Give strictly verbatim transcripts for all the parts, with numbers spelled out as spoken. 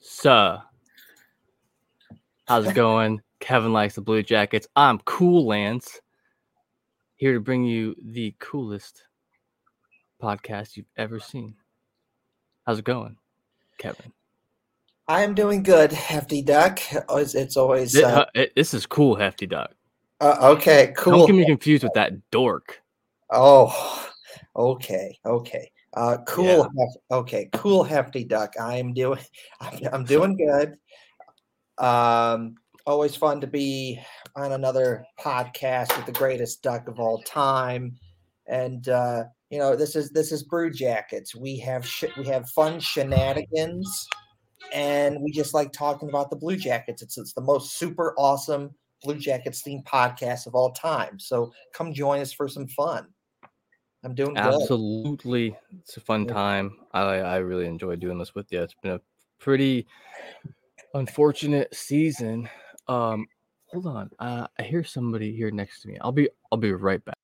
So, how's it going? Kevin likes the Blue Jackets. I'm Cool Lance, here to bring you the coolest podcast you've ever seen. How's it going, Kevin? I'm doing good, Hefty Duck. It's, it's always... Uh... It, uh, it, this is cool, Hefty Duck. Uh, okay, cool. Don't get me confused with that dork. Oh, okay, okay. Uh, cool. Yeah. Okay, cool, Hefty Duck. I'm doing, I'm, I'm doing good. Um, always fun to be on another podcast with the greatest duck of all time. And uh, you know, this is this is Brew Jackets. We have sh- we have fun shenanigans, and we just like talking about the Blue Jackets. It's it's the most super awesome Blue Jackets themed podcast of all time. So come join us for some fun. I'm doing absolutely. Good. It's a fun time. I I really enjoy doing this with you. It's been a pretty unfortunate season. Um, hold on. Uh, I hear somebody here next to me. I'll be I'll be right back.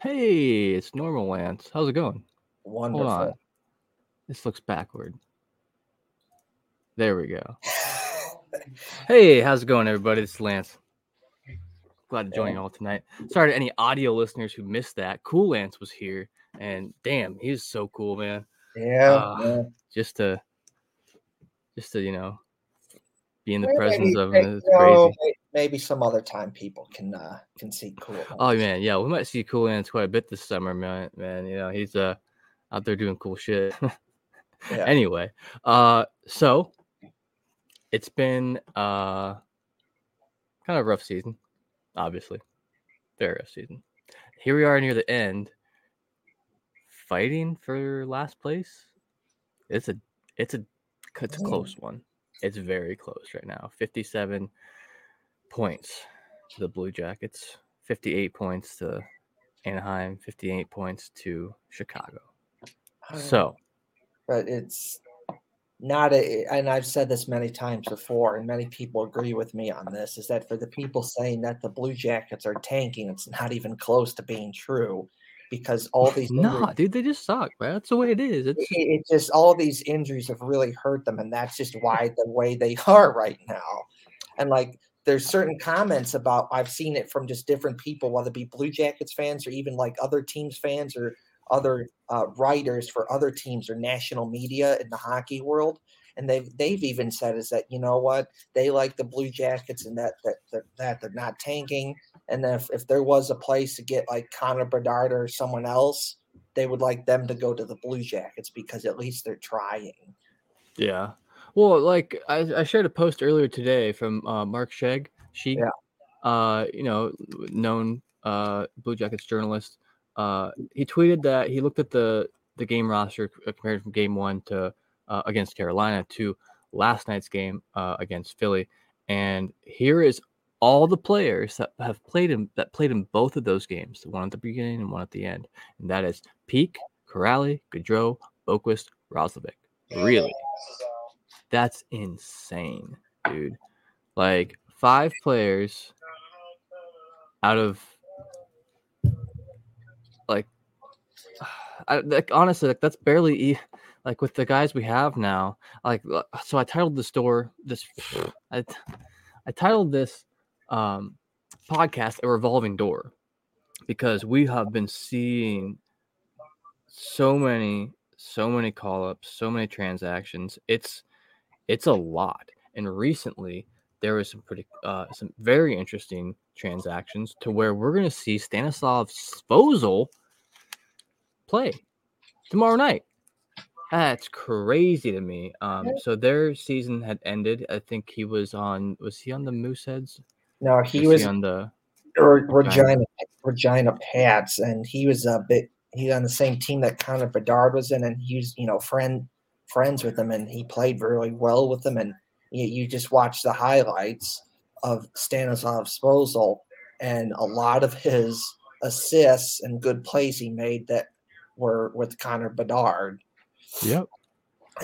Hey, it's Normal Lance. How's it going? Wonderful. Hold on. This looks backward. There we go. Hey, how's it going, everybody? It's Lance. Glad to join you all tonight. Sorry to any audio listeners who missed that. Cool Lance was here, and damn, he was so cool, man. Yeah. Uh, yeah. Just to, just to, you know, be in the maybe, presence of him. It's crazy. Maybe some other time people can uh, can see Cool Lance. Oh man, yeah, we might see Cool Lance quite a bit this summer, man. Man, you know, he's uh out there doing cool shit. Yeah. Anyway, uh, so. It's been uh, kind of a rough season, obviously. Very rough season. Here we are near the end, fighting for last place. It's a it's a it's a close one. It's very close right now. fifty-seven points to the Blue Jackets, fifty-eight points to Anaheim, fifty-eight points to Chicago. So, but it's. Not a, and I've said this many times before, and many people agree with me on this, is that for the people saying that the Blue Jackets are tanking, it's not even close to being true, because all these no, nah, dude, they just suck, man. That's the way it is. It's it, it just all these injuries have really hurt them, and that's just why the way they are right now. And like, there's certain comments about I've seen it from just different people, whether it be Blue Jackets fans or even like other teams fans or. Other uh, writers for other teams or national media in the hockey world, and they've they've even said is that you know what they like the Blue Jackets and that that that, that they're not tanking, and if, if there was a place to get like Connor Bedard or someone else, they would like them to go to the Blue Jackets because at least they're trying. Yeah, well, like I, I shared a post earlier today from uh, Mark Shegg, she, yeah. uh, you know, known uh, Blue Jackets journalist. Uh, he tweeted that he looked at the, the game roster compared from game one to uh, against Carolina to last night's game uh, against Philly, and here is all the players that have played in that played in both of those games, the one at the beginning and one at the end, and that is Peak, Corrales, Gaudreau, Boquist, Roslovic. Really, that's insane, dude. Like five players out of. Like, I, like honestly, like that's barely like with the guys we have now. Like, so I titled the store this. I, I titled this um, podcast "A Revolving Door" because we have been seeing so many, so many call ups, so many transactions. It's it's a lot, and recently there was some pretty uh, some very interesting. Transactions to where we're going to see Stanislav Svozil play tomorrow night. That's crazy to me. Um, so their season had ended. I think he was on. Was he on the Mooseheads? No, he was, was he on the or, Regina Regina Pats, and he was a bit. He was on the same team that Connor Bedard was in, and he was you know friend friends with them, and he played really well with them, and you, you just watch the highlights. Of Stanislav Svozil, and a lot of his assists and good plays he made that were with Connor Bedard. Yep.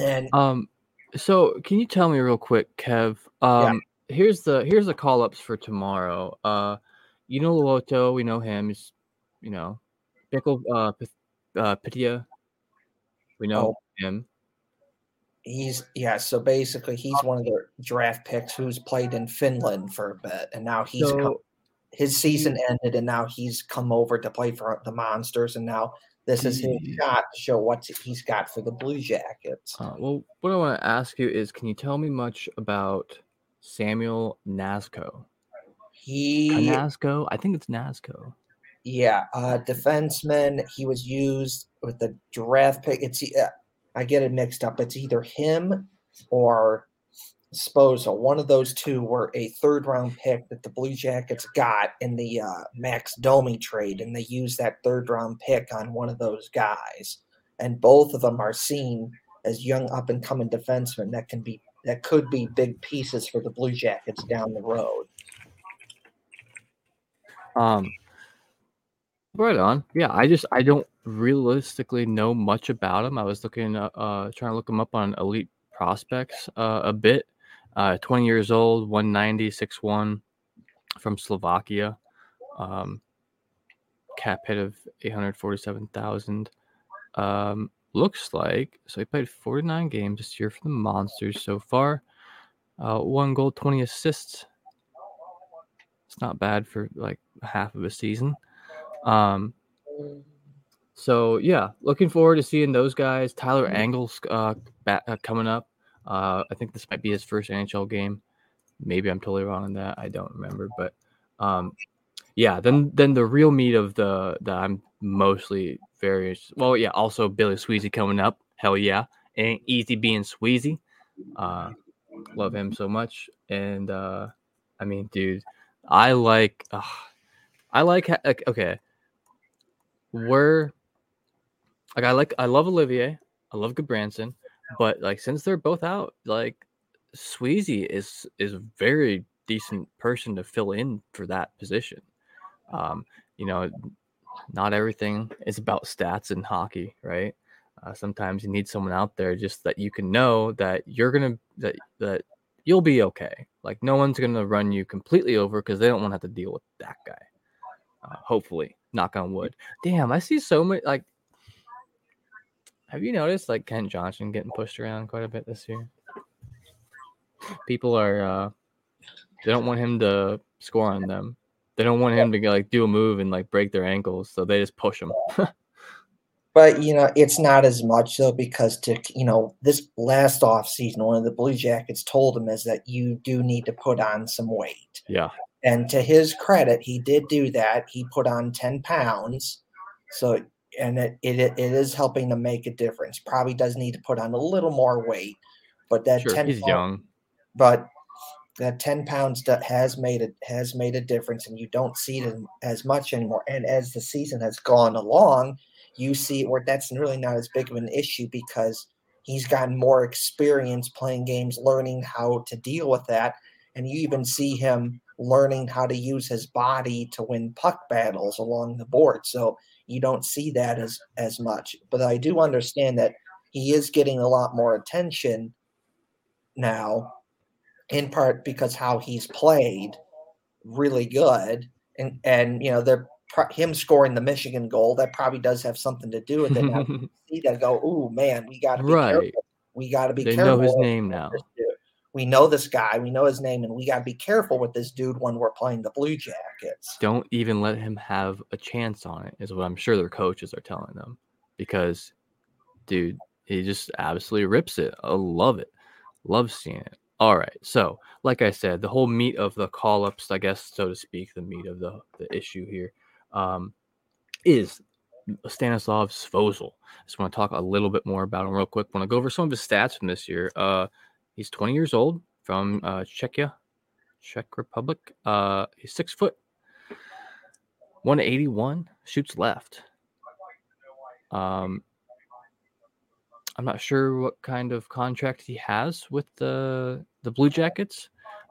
And um, so can you tell me real quick, Kev? Um, yeah. here's the here's the call ups for tomorrow. Uh, you know, Luoto, we know him. He's, you know, Pickle uh, uh, Pitia, we know oh. him. He's yeah. So basically, he's one of their draft picks who's played in Finland for a bit, and now he's so, come, his season ended, and now he's come over to play for the Monsters, and now this is his shot to show what he's got for the Blue Jackets. Uh, well, what I want to ask you is, can you tell me much about Samuel Nazco? He Nazco, I think it's Nazco. Yeah, uh, defenseman. He was used with the draft pick. It's. Uh, I get it mixed up. It's either him or Svozil. One of those two were a third-round pick that the Blue Jackets got in the uh, Max Domi trade, and they used that third-round pick on one of those guys. And both of them are seen as young up-and-coming defensemen that can be that could be big pieces for the Blue Jackets down the road. Um, right on. Yeah, I just I don't. realistically know much about him. I was looking uh, uh trying to look him up on Elite Prospects uh, a bit. Uh twenty years old, one ninety, six one, from Slovakia. Um cap hit of eight hundred forty-seven thousand. Um looks like so he played forty-nine games this year for the Monsters so far. Uh one goal, twenty assists. It's not bad for like half of a season. Um So, yeah, looking forward to seeing those guys. Tyler Engel's uh, bat, uh, coming up. Uh, I think this might be his first N H L game. Maybe I'm totally wrong on that. I don't remember. But, um, yeah, then then the real meat of the that I'm mostly very – well, yeah, also Billy Sweezy coming up. Hell yeah. Ain't easy being Sweezy. Uh, love him so much. And, uh, I mean, dude, I like uh, – I like ha- – okay. We're – Like I like I love Olivier, I love Gudbranson, but like since they're both out, like Sweezy is is a very decent person to fill in for that position. Um, you know, not everything is about stats in hockey, right? Uh, sometimes you need someone out there just that you can know that you're gonna that that you'll be okay. Like no one's gonna run you completely over because they don't want to have to deal with that guy. Uh, hopefully, knock on wood. Damn, I see so much like. Have you noticed like Kent Johnson getting pushed around quite a bit this year? People are uh, they don't want him to score on them. They don't want him to like do a move and like break their ankles, so they just push him. But you know, it's not as much though because to you know this last off season, one of the Blue Jackets told him is that you do need to put on some weight. Yeah, and to his credit, he did do that. He put on ten pounds, so. And it, it it is helping to make a difference. Probably does need to put on a little more weight, but that sure, ten he's pound, young. But that ten pounds that has made it has made a difference, and you don't see it as much anymore. And as the season has gone along, you see where that's really not as big of an issue because he's gotten more experience playing games, learning how to deal with that, and you even see him learning how to use his body to win puck battles along the board. So. You don't see that as, as much, but I do understand that he is getting a lot more attention now in part because how he's played really good. And, and, you know, they're pro- him scoring the Michigan goal. That probably does have something to do with it. Now see that go, oh man, we got to be right. careful. We got to be they careful. They know his name now. We know this guy, we know his name, and we got to be careful with this dude when we're playing the Blue Jackets. Don't even let him have a chance on it, is what I'm sure their coaches are telling them. Because, dude, he just absolutely rips it. I love it. Love seeing it. All right. So, like I said, the whole meat of the call-ups, I guess, so to speak, the meat of the, the issue here, um, is Stanislav Svozil. I just want to talk a little bit more about him real quick. I want to go over some of his stats from this year. Uh, He's twenty years old from uh, Czechia, Czech Republic. Uh, he's six foot, one eighty-one, shoots left. Um, I'm not sure what kind of contract he has with the the Blue Jackets,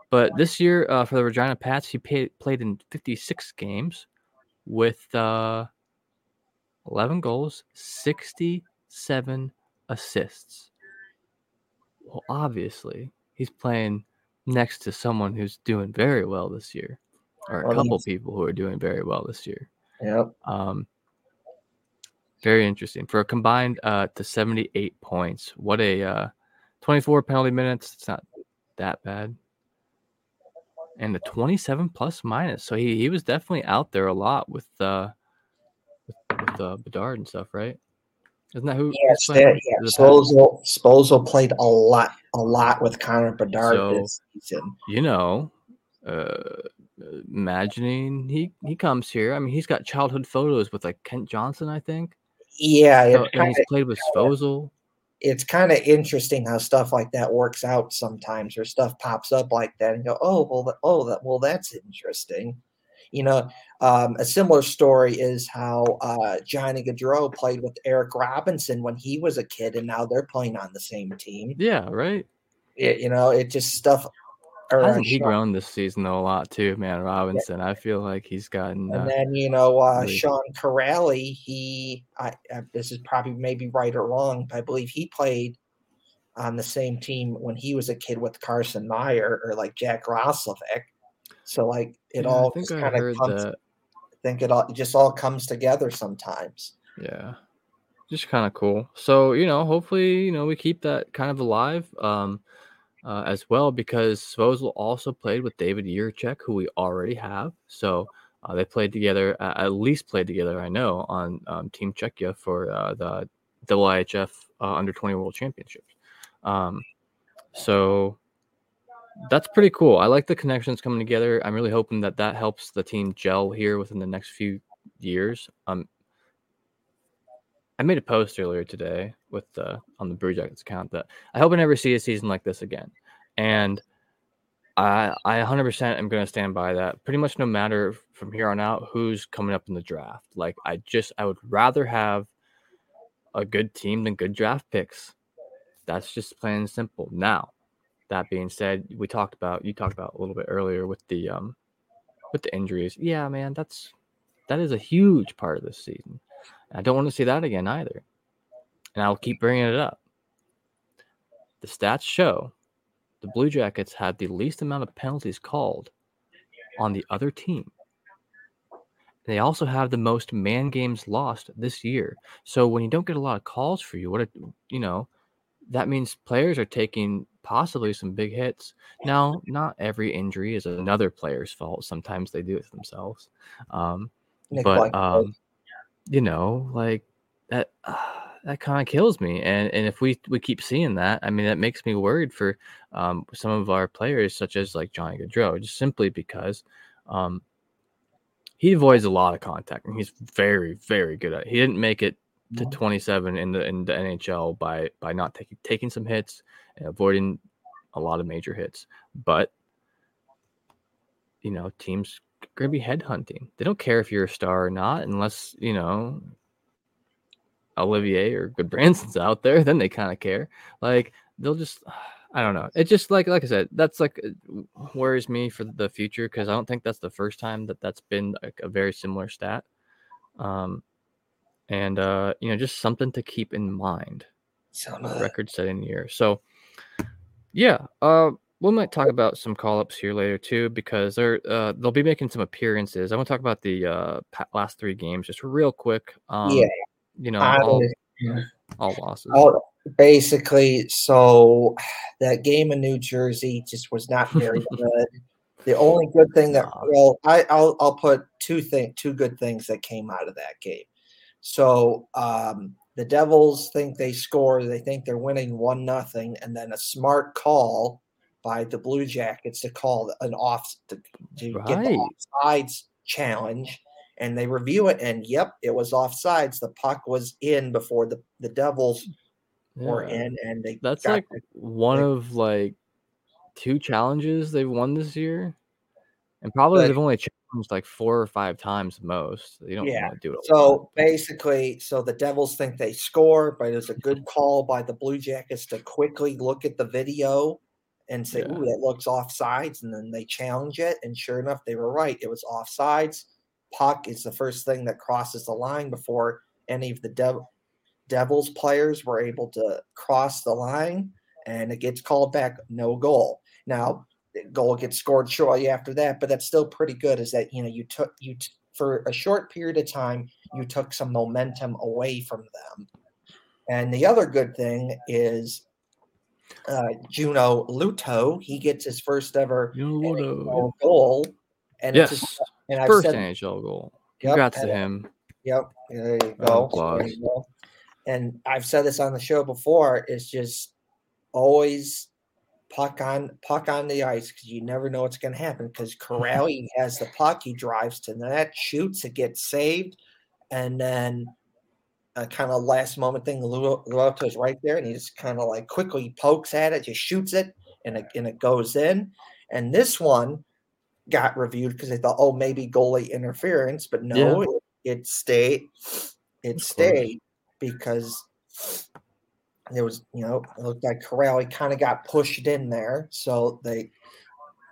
but this year uh, for the Regina Pats, he paid, played in fifty-six games with uh, eleven goals, sixty-seven assists. Well, obviously, he's playing next to someone who's doing very well this year. or a couple people who are doing very well this year. Yep. Um, very interesting. For a combined uh, to seventy-eight points. What a uh, twenty-four penalty minutes. It's not that bad. And the twenty-seven plus minus. So he, he was definitely out there a lot with uh, with, with uh, Bedard and stuff, right? Isn't that who? Yes, yeah, Svozil Svozil played a lot, a lot with Connor Bedard so, this season. You know, uh, imagining he, he comes here. I mean, he's got childhood photos with like Kent Johnson, I think. Yeah, so, kinda, and he's played with Svozil. It's kind of interesting how stuff like that works out sometimes, or stuff pops up like that, and go, oh well, the, oh that well that's interesting. You know, um, a similar story is how uh, Johnny Gaudreau played with Eric Robinson when he was a kid, and now they're playing on the same team. Yeah, right. It, you know, it just stuff. Hasn't he grown this season though a lot too, man? Robinson, yeah. I feel like he's gotten. And uh, then you know, uh, really... Sean Corrales. He, I, I, this is probably maybe right or wrong, but I believe he played on the same team when he was a kid with Carson Meyer or like Jack Roslovic. So like it yeah, all kind of comes. That. I think it all it just all comes together sometimes. Yeah, just kind of cool. So you know, hopefully you know we keep that kind of alive um, uh, as well, because Svozil also played with David Yerchek, who we already have. So uh, they played together, uh, at least played together. I know on um, Team Czechia for uh, the I I H F uh, Under twenty World Championships. Um, so. That's pretty cool. I like the connections coming together. I'm really hoping that that helps the team gel here within the next few years. Um, I made a post earlier today with uh, on the Blue Jackets account that I hope I never see a season like this again. And I, I one hundred percent am going to stand by that. Pretty much no matter from here on out who's coming up in the draft. Like I just, I would rather have a good team than good draft picks. That's just plain and simple. Now, that being said, we talked about you talked about a little bit earlier with the um, with the injuries. Yeah, man, that's that is a huge part of this season. And I don't want to see that again either. And I'll keep bringing it up. The stats show the Blue Jackets had the least amount of penalties called on the other team. They also have the most man games lost this year. So when you don't get a lot of calls for you, what a, you know, that means players are taking possibly some big hits. Now, not every injury is another player's fault. Sometimes they do it themselves. Um, but, um, you know, like that, uh, that kind of kills me. And and if we, we keep seeing that, I mean, that makes me worried for um, some of our players, such as like Johnny Gaudreau, just simply because um, he avoids a lot of contact and he's very, very good at it. He didn't make it to twenty-seven in the in the N H L by by not taking taking some hits and avoiding a lot of major hits. But you know, teams are gonna be headhunting. They don't care if you're a star or not, unless you know Olivier or Goodbranson's out there. Then they kind of care. Like they'll just, I don't know. It just like like I said, that's like worries me for the future, because I don't think that's the first time that that's been like a very similar stat. Um. And, uh, you know, just something to keep in mind. Record-setting year. So, yeah, uh, we might talk about some call-ups here later, too, because they're, uh, they'll be making some appearances. I want to talk about the uh, last three games just real quick. Um, yeah. You know, all, all losses. Oh, basically, so that game in New Jersey just was not very good. The only good thing that – well, I, I'll, I'll put two thing, two good things that came out of that game. So um, the Devils think they score. They think they're winning one nothing, and then a smart call by the Blue Jackets to call an off to, to right. get the offsides challenge, and they review it, and yep, it was offsides. The puck was in before the, the Devils yeah. were in, and they that's got like the, one they, of like two challenges they've won this year, and probably but, they've only. Ch- like four or five times most. You don't yeah. want to do it. So basically, so the Devils think they score, but it's a good call by the Blue Jackets to quickly look at the video and say, yeah. ooh, that looks offsides. And then they challenge it. And sure enough, they were right. It was offsides. Puck is the first thing that crosses the line before any of the Dev- Devils players were able to cross the line. And it gets called back, no goal. Now, goal gets scored shortly after that, but that's still pretty good, is that, you know, you took you t- for a short period of time, you took some momentum away from them. And the other good thing is uh, Joona Luoto. He gets his first ever N H L goal. And yes, it's his, and first I've said, N H L goal. Yep, Congrats and, to him. Yep, there you go. Oh, there you go. And I've said this on the show before, it's just always puck on puck on the ice, because you never know what's going to happen, because Corrales has the puck, he drives to the net, shoots, it gets saved, and then a kind of last moment thing, Luoto's right there, and he just kind of like quickly pokes at it, just shoots it, and it, and it goes in. And this one got reviewed because they thought, oh, maybe goalie interference, but no, yeah. it, it stayed. It That's stayed cool. because there was, you know, it looked like Corrales kind of got pushed in there, so they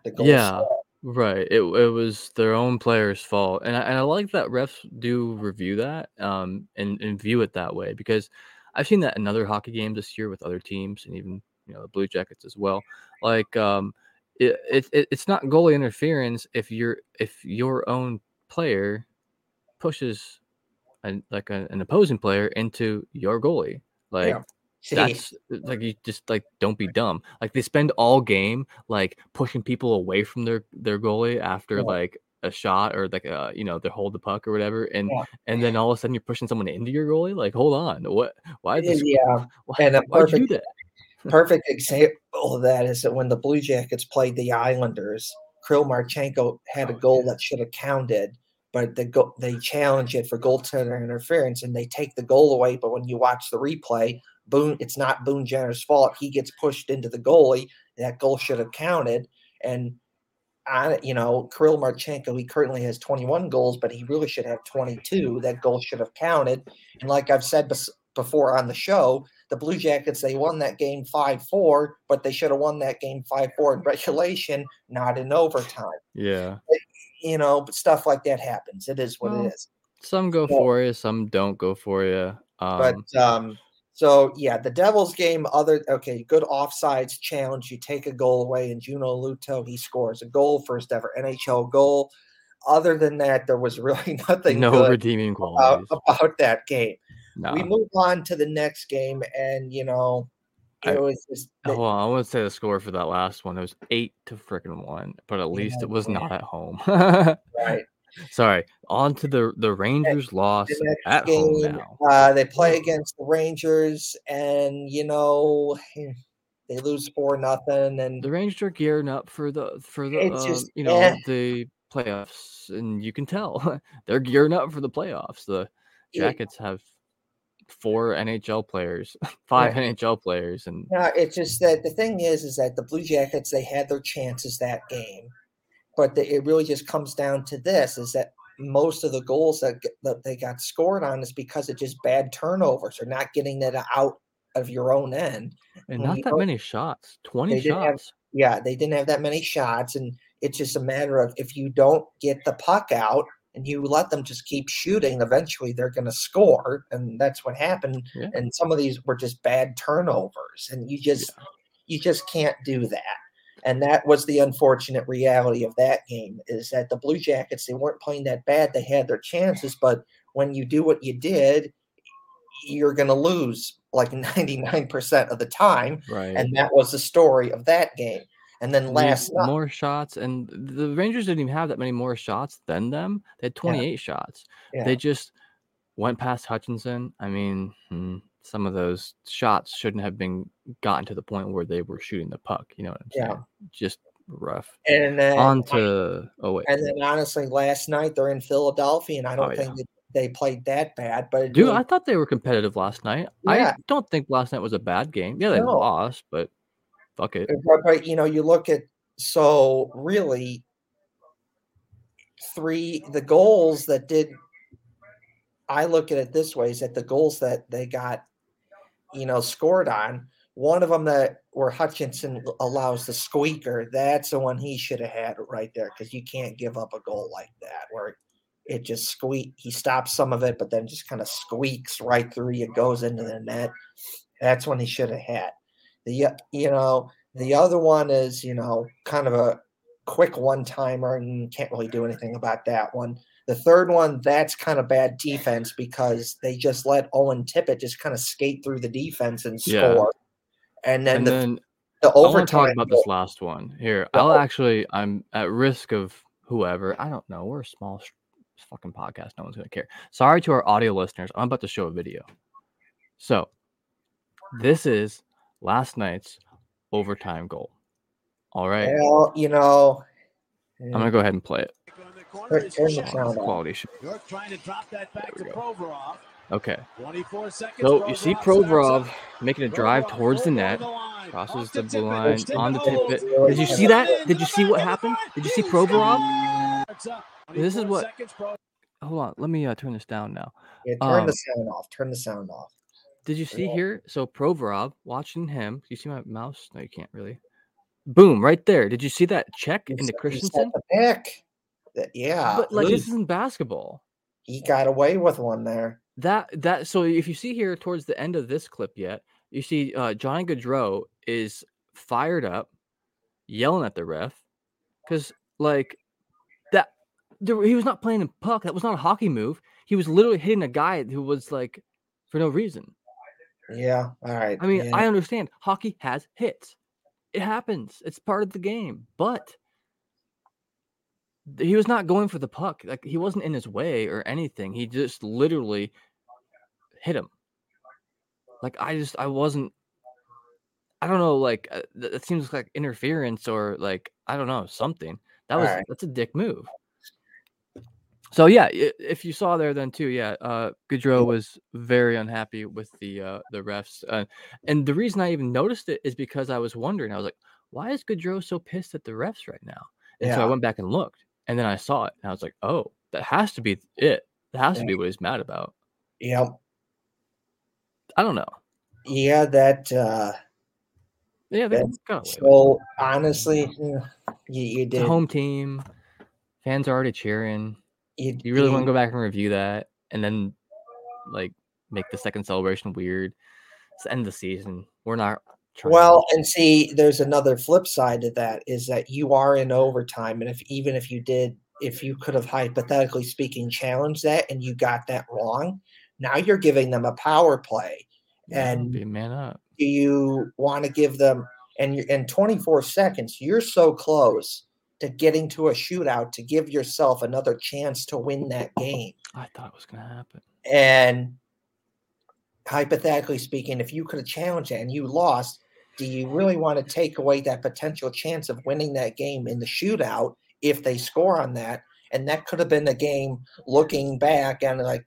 the goal yeah. Stayed. Right. It it was their own player's fault. And I, and I like that refs do review that um, and, and view it that way, because I've seen that in other hockey games this year with other teams and even, you know, the Blue Jackets as well. Like um, it, it it's not goalie interference if you're if your own player pushes an, like a, an opposing player into your goalie. Like yeah. That's like, you just like, don't be dumb. Like they spend all game, like pushing people away from their, their goalie after yeah. like a shot or like, uh, you know, they hold the puck or whatever. And, yeah. and then all of a sudden you're pushing someone into your goalie. Like, hold on. What, why? This, yeah. Why, and a perfect, perfect example of that is that when the Blue Jackets played the Islanders, Kirill Marchenko had a goal oh, yeah. that should have counted, but they go, they challenge it for goaltender interference and they take the goal away. But when you watch the replay, Boone, it's not Boone Jenner's fault. He gets pushed into the goalie. That goal should have counted. And, I, you know, Kirill Marchenko, he currently has twenty-one goals, but he really should have twenty-two. That goal should have counted. And like I've said bes- before on the show, the Blue Jackets, they won that game five four, but they should have won that game five four in regulation, not in overtime. Yeah. It, you know, but stuff like that happens. It is what well, it is. Some go yeah. for you. Some don't go for you. Um, but – um So, yeah, the Devils game, other okay, good offsides challenge. You take a goal away, and Joona Luoto, he scores a goal, first ever N H L goal. Other than that, there was really nothing no good redeeming qualities about, about that game. No. We move on to the next game, and, you know, it I, was just – Hold on, I want to say the score for that last one. It was eight to freaking one, but at least yeah, it was yeah. not at home. Right. Sorry, on to the, the Rangers loss at game, home now. Uh, they play against the Rangers, and, you know, they lose four nothing. And the Rangers are gearing up for the, for the uh, just, you know, eh. the playoffs, and you can tell. They're gearing up for the playoffs. The Jackets yeah. have four N H L players, five yeah. N H L players. and no, It's just that the thing is, is that the Blue Jackets, they had their chances that game. But the, it really just comes down to this, is that most of the goals that, that they got scored on is because of just bad turnovers or not getting that out of your own end. And, and not that know, many shots, twenty shots. Have, yeah, they didn't have that many shots. And it's just a matter of if you don't get the puck out and you let them just keep shooting, eventually they're going to score. And that's what happened. Yeah. And some of these were just bad turnovers. And you just yeah. you just can't do that. And that was the unfortunate reality of that game, is that the Blue Jackets, they weren't playing that bad. They had their chances, but when you do what you did, you're going to lose like ninety-nine percent of the time. Right. And that was the story of that game. And then last night, more shots, and the Rangers didn't even have that many more shots than them. They had twenty-eight yeah. shots. Yeah. They just went past Hutchinson. I mean, hmm. some of those shots shouldn't have been gotten to the point where they were shooting the puck. You know what I'm yeah. saying? Just rough. And then on to oh wait. And then honestly, last night they're in Philadelphia, and I don't oh, think yeah. they played that bad. But dude, I thought they were competitive last night. Yeah. I don't think last night was a bad game. Yeah, they no. lost, but fuck it. But, but you know, you look at so really three the goals that did. I look at it this way: is that the goals that they got, you know, scored on. One of them that where Hutchinson allows the squeaker, that's the one he should have had right there, because you can't give up a goal like that where it just squeak. He stops some of it, but then just kind of squeaks right through you, goes into the net. That's when he should have had the, you know, The other one is, you know, kind of a quick one-timer, and can't really do anything about that one. The third one, that's kind of bad defense because they just let Owen Tippett just kind of skate through the defense and score. Yeah. And then and the, then the overtime. I want to talk about goal. This last one here. I'll actually, I'm at risk of whoever. I don't know. We're a small fucking podcast. No one's going to care. Sorry to our audio listeners. I'm about to show a video. So this is last night's overtime goal. All right. Well, you know. I'm going to go ahead and play it. Quality shot. You're trying to drop that back to Provorov. Okay. twenty-four seconds. So you see Provorov making a drive towards the net, crosses the blue line on the Tippett. Did you see that? Did you see what happened? Did you see Provorov? This is what. Hold on. Let me uh, turn this down now. Yeah, turn um, the sound off. Turn the sound off. Did you see here? So Provorov watching him. You see my mouse? No, you can't really. Boom! Right there. Did you see that check into Christensen? Heck. Yeah, but like this isn't basketball. He got away with one there. That that so if you see here towards the end of this clip, yet you see uh, Johnny Gaudreau is fired up, yelling at the ref because like that there, he was not playing a puck. That was not a hockey move. He was literally hitting a guy who was like for no reason. Yeah, all right. I mean, yeah. I understand hockey has hits. It happens. It's part of the game, but. He was not going for the puck. Like he wasn't in his way or anything. He just literally hit him. Like I just, I wasn't, I don't know. Like uh, that seems like interference or like, I don't know, something that was, right. That's a dick move. So yeah, if you saw there then too, yeah. Uh, Gaudreau was very unhappy with the, uh, the refs. Uh, and the reason I even noticed it is because I was wondering, I was like, why is Gaudreau so pissed at the refs right now? And yeah. So I went back and looked. And then I saw it, and I was like, "Oh, that has to be it. That has yeah. to be what he's mad about." Yeah, I don't know. Yeah, that. Uh, yeah, they that, got away so with it. Honestly, you, you did. The home team fans are already cheering. You, you really you, want to go back and review that, and then like make the second celebration weird. It's the end of the season. We're not. Well, and see, there's another flip side to that is that you are in overtime. And if even if you did, if you could have hypothetically speaking challenged that and you got that wrong, now you're giving them a power play. And be man up. Do you want to give them and you in twenty-four seconds, you're so close to getting to a shootout to give yourself another chance to win that game. I thought it was going to happen. And hypothetically speaking, if you could have challenged it and you lost, do you really want to take away that potential chance of winning that game in the shootout if they score on that? And that could have been the game looking back and like,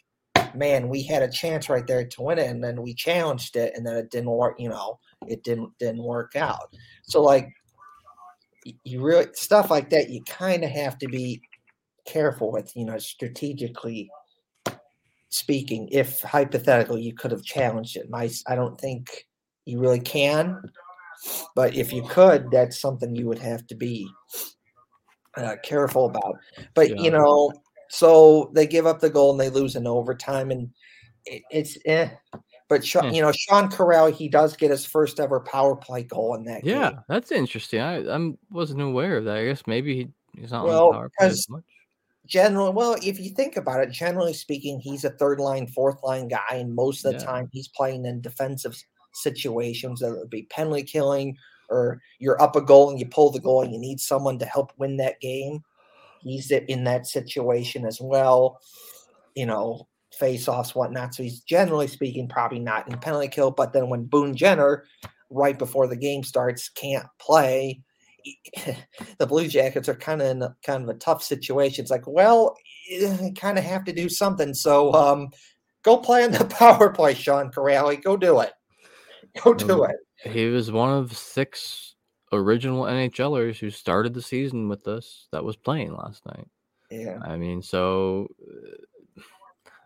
man, we had a chance right there to win it. And then we challenged it and then it didn't work, you know, it didn't, didn't work out. So like you really stuff like that, you kind of have to be careful with, you know, strategically speaking, if hypothetically you could have challenged it. I, I don't think you really can, but if you could, that's something you would have to be uh, careful about. But, yeah. You know, so they give up the goal and they lose in overtime, and it, it's eh. But, Sean, you know, Sean Corrales, he does get his first ever power play goal in that yeah, game. Yeah, that's interesting. I I'm, wasn't aware of that. I guess maybe he, he's not well, on the power play as much. Generally, well, if you think about it, generally speaking, he's a third line, fourth line guy, and most of the yeah. time he's playing in defensive situations, whether it be penalty killing or you're up a goal and you pull the goal and you need someone to help win that game. He's in that situation as well, you know, face-offs, whatnot. So he's generally speaking probably not in penalty kill, but then when Boone Jenner, right before the game starts, can't play, the Blue Jackets are kind of in a, kind of a tough situation. It's like, well, you kind of have to do something. So um, go play on the power play, Sean Corrales. Go do it. Go do it. He was one of six original N H Lers who started the season with us that was playing last night. Yeah. I mean, so uh,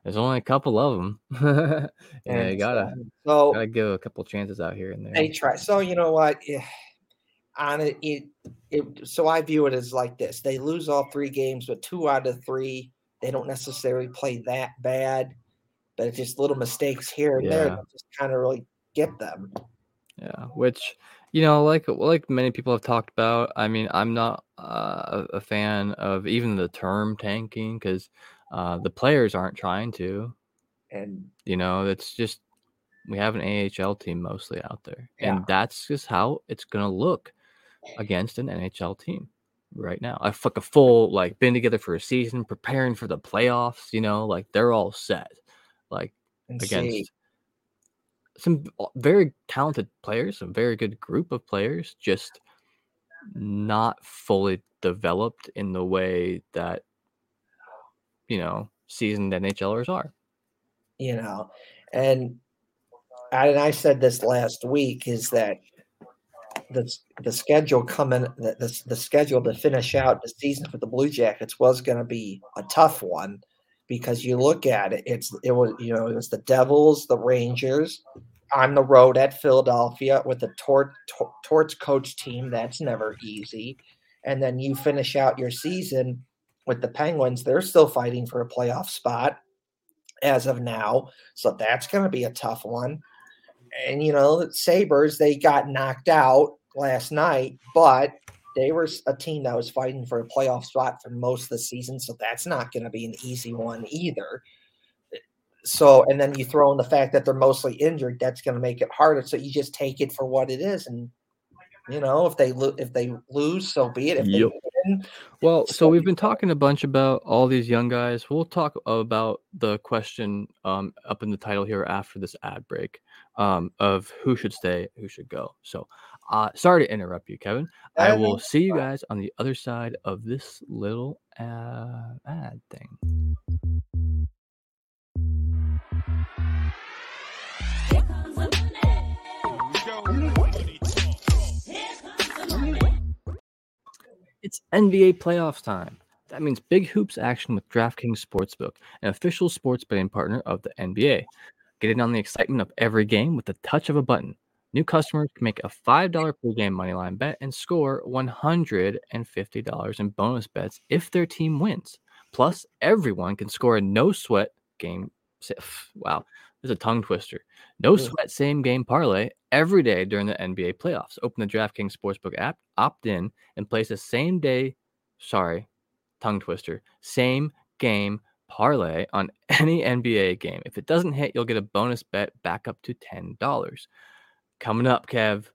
there's only a couple of them. yeah, and you gotta, so, gotta give a couple chances out here and there. They try. So, you know what? Yeah. On it, it, it, so I view it as like this: they lose all three games, but two out of three, they don't necessarily play that bad, but it's just little mistakes here and yeah. there that just kind of really get them. Yeah, which you know, like like many people have talked about, I mean, I'm not uh, a fan of even the term tanking because uh, the players aren't trying to. And, you know, it's just we have an A H L team mostly out there. Yeah. And that's just how it's going to look against an N H L team right now. I fuck a full, like, been together for a season, preparing for the playoffs, you know, like they're all set. Like, and against see. some very talented players, a very good group of players, just not fully developed in the way that, you know, seasoned NHLers are. You know, and I, and I said this last week is that the the schedule coming, the, the, the schedule to finish out the season for the Blue Jackets was going to be a tough one. Because you look at it, it's it was you know it was the Devils, the Rangers, on the road at Philadelphia with a Torts Torts coach team. That's never easy. And then you finish out your season with the Penguins. They're still fighting for a playoff spot as of now, so that's going to be a tough one. And you know, the Sabres, they got knocked out last night, but they were a team that was fighting for a playoff spot for most of the season, so that's not going to be an easy one either. So, and then you throw in the fact that they're mostly injured, that's going to make it harder. So you just take it for what it is, and you know, if they lo- if they lose, so be it. If yep. they win, well, so, so we've been talking a bunch about all these young guys. We'll talk about the question um, up in the title here after this ad break um, of who should stay, who should go. So. Uh, sorry to interrupt you, Kevin. I will see you guys on the other side of this little uh, ad thing. It's N B A playoffs time. That means big hoops action with DraftKings Sportsbook, an official sports betting partner of the N B A. Get in on the excitement of every game with the touch of a button. New customers can make a five dollars per game moneyline bet and score one hundred fifty dollars in bonus bets if their team wins. Plus, everyone can score a no-sweat game. Wow, there's a tongue twister. No-sweat same-game parlay every day during the N B A playoffs. Open the DraftKings Sportsbook app, opt in, and place a same-day, sorry, tongue twister, same-game parlay on any N B A game. If it doesn't hit, you'll get a bonus bet back up to ten dollars. Coming up, Kev,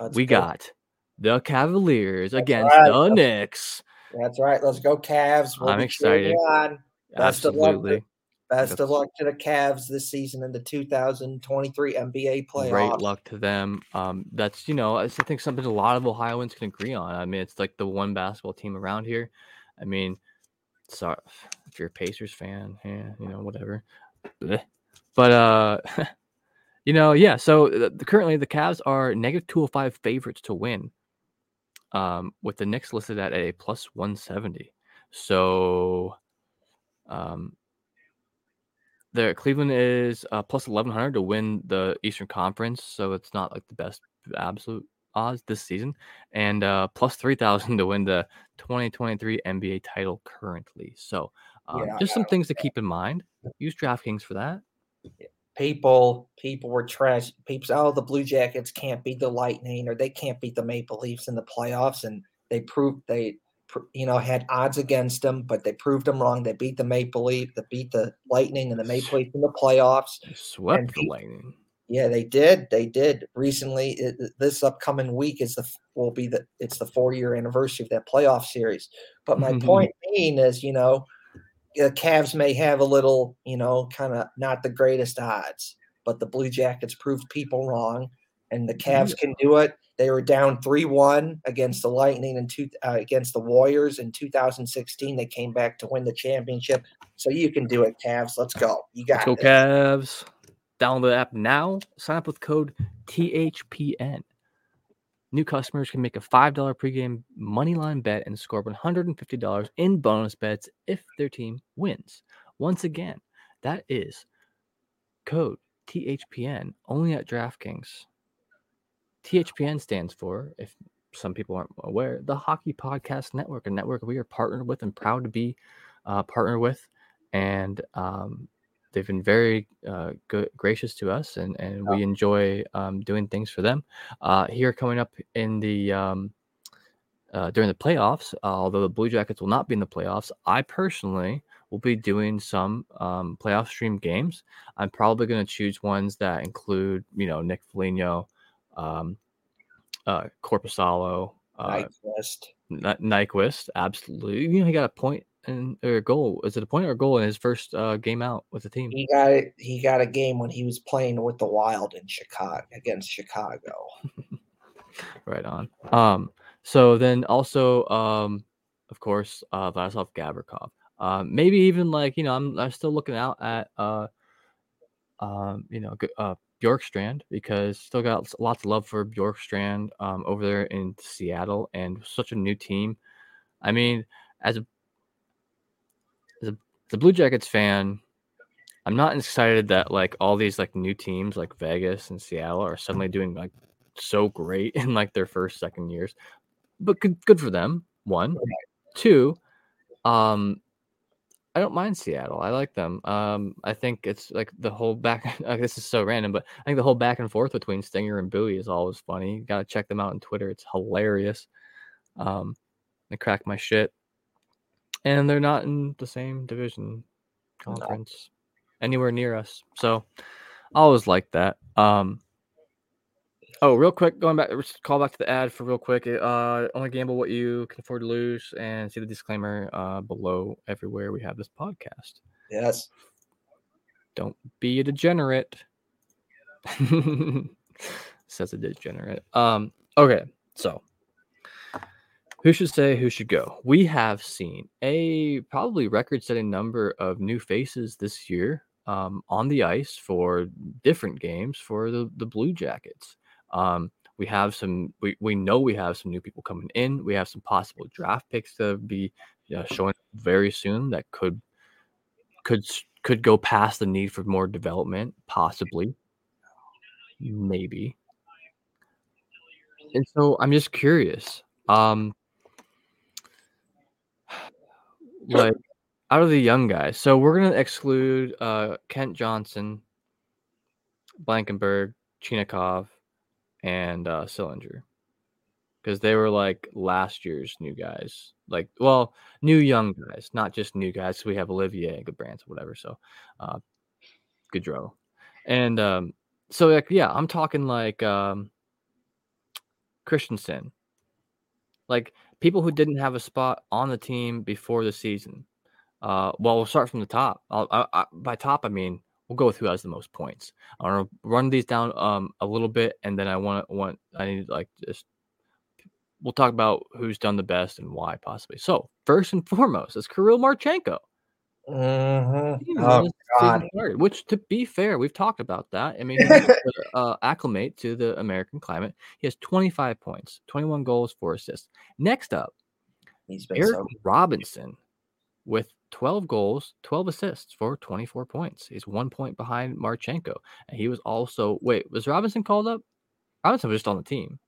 Let's we go. got the Cavaliers That's against right. the Knicks. That's right. Let's go, Cavs. We'll I'm excited. On. Best Absolutely. Of luck. Best That's... of luck to the Cavs this season in the two thousand twenty-three N B A playoffs. Great luck to them. Um, that's, you know, I think something a lot of Ohioans can agree on. I mean, it's like the one basketball team around here. I mean, sorry, if you're a Pacers fan, yeah, you know, whatever. Blech. But, uh, You know, yeah, so the, currently the Cavs are negative two oh five favorites to win, um, with the Knicks listed at a plus one seventy. So um, there, Cleveland is uh, plus eleven hundred to win the Eastern Conference, so it's not like the best absolute odds this season, and uh, plus three thousand to win the twenty twenty-three N B A title currently. So um, yeah, just some things to keep in mind. Use DraftKings for that. Yeah. People, people were trash. People said, oh, the Blue Jackets can't beat the Lightning or they can't beat the Maple Leafs in the playoffs. And they proved they, you know, had odds against them, but they proved them wrong. They beat the Maple Leaf, they beat the Lightning and the Maple Leafs in the playoffs. They swept and the Lightning. Yeah, they did. They did. Recently, it, this upcoming week is the will be the it's the four year anniversary of that playoff series. But my mm-hmm. point being is, you know, the Cavs may have a little, you know, kind of not the greatest odds, but the Blue Jackets proved people wrong, and the Cavs can do it. They were down three one against the Lightning and two, uh, against the Warriors in two thousand sixteen. They came back to win the championship. So you can do it, Cavs. Let's go. You got it. Let's go, Cavs. Download the app now. Sign up with code T H P N. New customers can make a five dollars pregame moneyline bet and score one hundred fifty dollars in bonus bets if their team wins. Once again, that is code T H P N only at DraftKings. T H P N stands for, if some people aren't aware, the Hockey Podcast Network, a network we are partnered with and proud to be uh, partnered with. And um, They've been very uh, good, gracious to us, and, and yeah. we enjoy um, doing things for them. Uh, here coming up in the um, uh, during the playoffs, uh, although the Blue Jackets will not be in the playoffs, I personally will be doing some um, playoff stream games. I'm probably going to choose ones that include, you know, Nick Foligno, um, uh, Korpisalo, uh, Nyquist. N- Nyquist, absolutely. You know, he got a point. And or goal is it a point or a goal in his first uh, game out with the team? He got it. He got a game when he was playing with the Wild in Chicago against Chicago. Right on. Um. So then also, um, of course, uh, Vladislav Gabrikov. Um. Maybe even like you know, I'm I'm still looking out at uh, um, you know, uh, Bjorkstrand, because still got lots of love for Bjorkstrand um over there in Seattle, and such a new team. I mean, as a The Blue Jackets fan, I'm not excited that like all these like new teams like Vegas and Seattle are suddenly doing like so great in like their first second years, but good, good for them. One, two, um, I don't mind Seattle. I like them. Um, I think it's like the whole back. Like, this is so random, but I think the whole back and forth between Stinger and Bowie is always funny. You gotta check them out on Twitter. It's hilarious. Um, they crack my shit. And they're not in the same division conference no. anywhere near us. So I always like that. Um, oh, real quick, going back, call back to the ad for real quick. Uh, only gamble what you can afford to lose, and see the disclaimer uh, below everywhere we have this podcast. Yes. Don't be a degenerate. Says a degenerate. Um, okay, so. Who should say, who should go? We have seen a probably record-setting number of new faces this year um, on the ice for different games for the, the Blue Jackets. Um, we have some, we, we know we have some new people coming in. We have some possible draft picks to be uh, showing very soon that could could could go past the need for more development, possibly, maybe. And so I'm just curious. Um, Like out of the young guys, so we're gonna exclude uh, Kent Johnson, Blankenberg, Chinnikov, and uh, Sillinger, because they were like last year's new guys, like well, new young guys, not just new guys. So we have Olivier, Gabranson, whatever. So, uh, Gaudreau, and um, so like yeah, I'm talking like um, Christensen, like. People who didn't have a spot on the team before the season. Uh, well, we'll start from the top. I'll, I, I, by top, I mean we'll go with who has the most points. I want to run these down um, a little bit, and then I want want I need like just we'll talk about who's done the best and why possibly. So first and foremost is Kirill Marchenko. Uh-huh. Yeah, oh, God. Started, which, to be fair, we've talked about that. I mean, he has to, uh, acclimate to the American climate. He has twenty-five points, twenty-one goals, four assists. Next up, He's been Eric so- Robinson with twelve goals, twelve assists for twenty-four points. He's one point behind Marchenko. And he was also wait, was Robinson called up? Robinson was just on the team.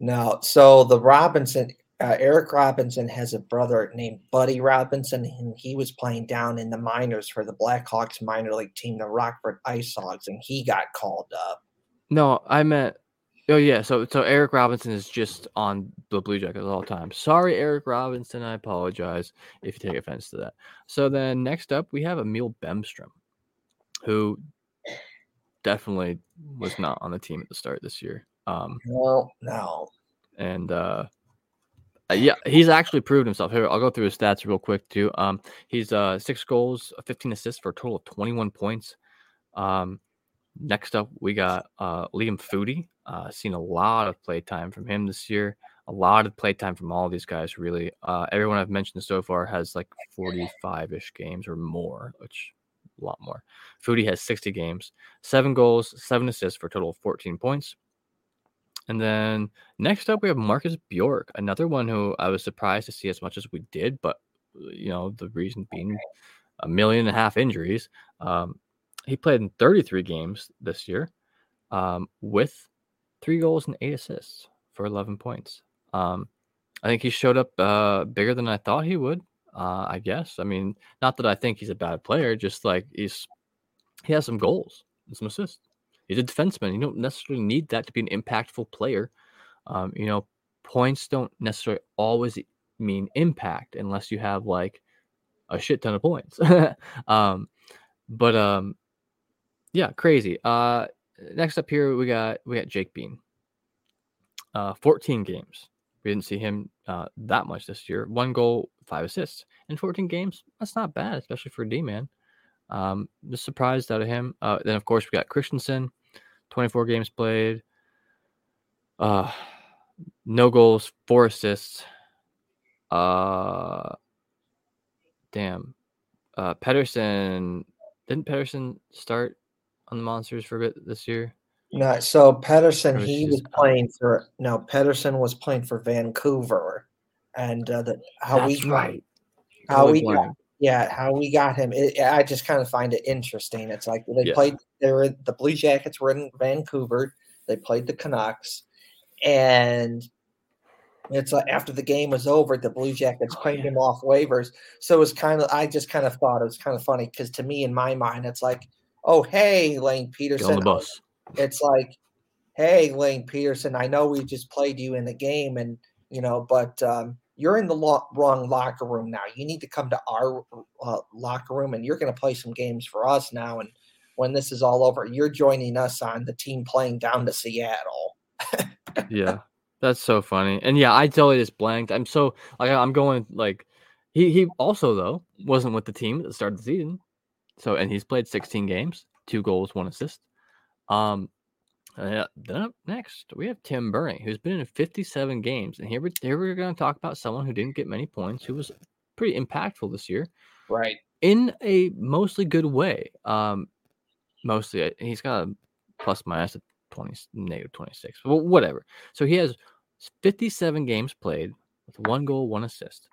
No, so the Robinson. Uh, Eric Robinson has a brother named Buddy Robinson, and he was playing down in the minors for the Blackhawks minor league team, the Rockford Ice Hogs, and he got called up. No, I meant – oh, yeah, so so Eric Robinson is just on the Blue Jackets all the time. Sorry, Eric Robinson, I apologize if you take offense to that. So then next up we have Emil Bemstrom, who definitely was not on the team at the start this year. Um, no, no. And – uh Uh, yeah, he's actually proved himself. Here, I'll go through his stats real quick, too. Um, he's uh, six goals, fifteen assists for a total of twenty-one points. Um, next up, we got uh, Liam Foudy. Uh, seen a lot of playtime from him this year. A lot of playtime from all these guys, really. Uh, everyone I've mentioned so far has like forty-five-ish games or more, which a lot more. Foudy has sixty games, seven goals, seven assists for a total of fourteen points. And then next up, we have Marcus Bjork, another one who I was surprised to see as much as we did, but, you know, the reason being a million and a half injuries. Um, he played in thirty-three games this year um, with three goals and eight assists for eleven points. Um, I think he showed up uh, bigger than I thought he would. uh, I guess. I mean, not that I think he's a bad player, just like he's he has some goals and some assists. He's a defenseman. You don't necessarily need that to be an impactful player. Um, you know, points don't necessarily always mean impact unless you have like a shit ton of points. um, but um, yeah, crazy. Uh, next up here, we got we got Jake Bean. Uh, fourteen games. We didn't see him uh, that much this year. One goal, five assists in fourteen games. That's not bad, especially for a D-man. Um, just surprised out of him. Uh, then, of course, we got Christensen, twenty-four games played. Uh, no goals, four assists. Uh, damn. Uh, Pederson, didn't Pederson start on the Monsters for a bit this year? No, so Pederson, he was playing for no. Pederson was playing for Vancouver, and uh, the, how That's we right. how we got, yeah, how we got him. It, I just kind of find it interesting. It's like they yeah. played. They were the Blue Jackets were in Vancouver. They played the Canucks, and it's like after the game was over, the Blue Jackets claimed oh, yeah. him off waivers. So it was kind of. I just kind of thought it was kind of funny because to me, in my mind, it's like, oh hey, Lane Pederson. Get on the bus. It's like, hey, Lane Pederson, I know we just played you in the game, and you know, but um, you're in the lo- wrong locker room now. You need to come to our uh, locker room, and you're going to play some games for us now. And when this is all over, you're joining us on the team playing down to Seattle. Yeah, that's so funny. And yeah, I totally just blanked. I'm so like I'm going like he he also though wasn't with the team at the start of the season. So and he's played sixteen games, two goals, one assist. Um, uh, then up next we have Tim Burney, who's been in fifty-seven games, and here we here we're going to talk about someone who didn't get many points, who was pretty impactful this year, right? In a mostly good way. Um, mostly he's got a plus minus of twenty, negative twenty-six, well, whatever. So he has fifty-seven games played with one goal, one assist.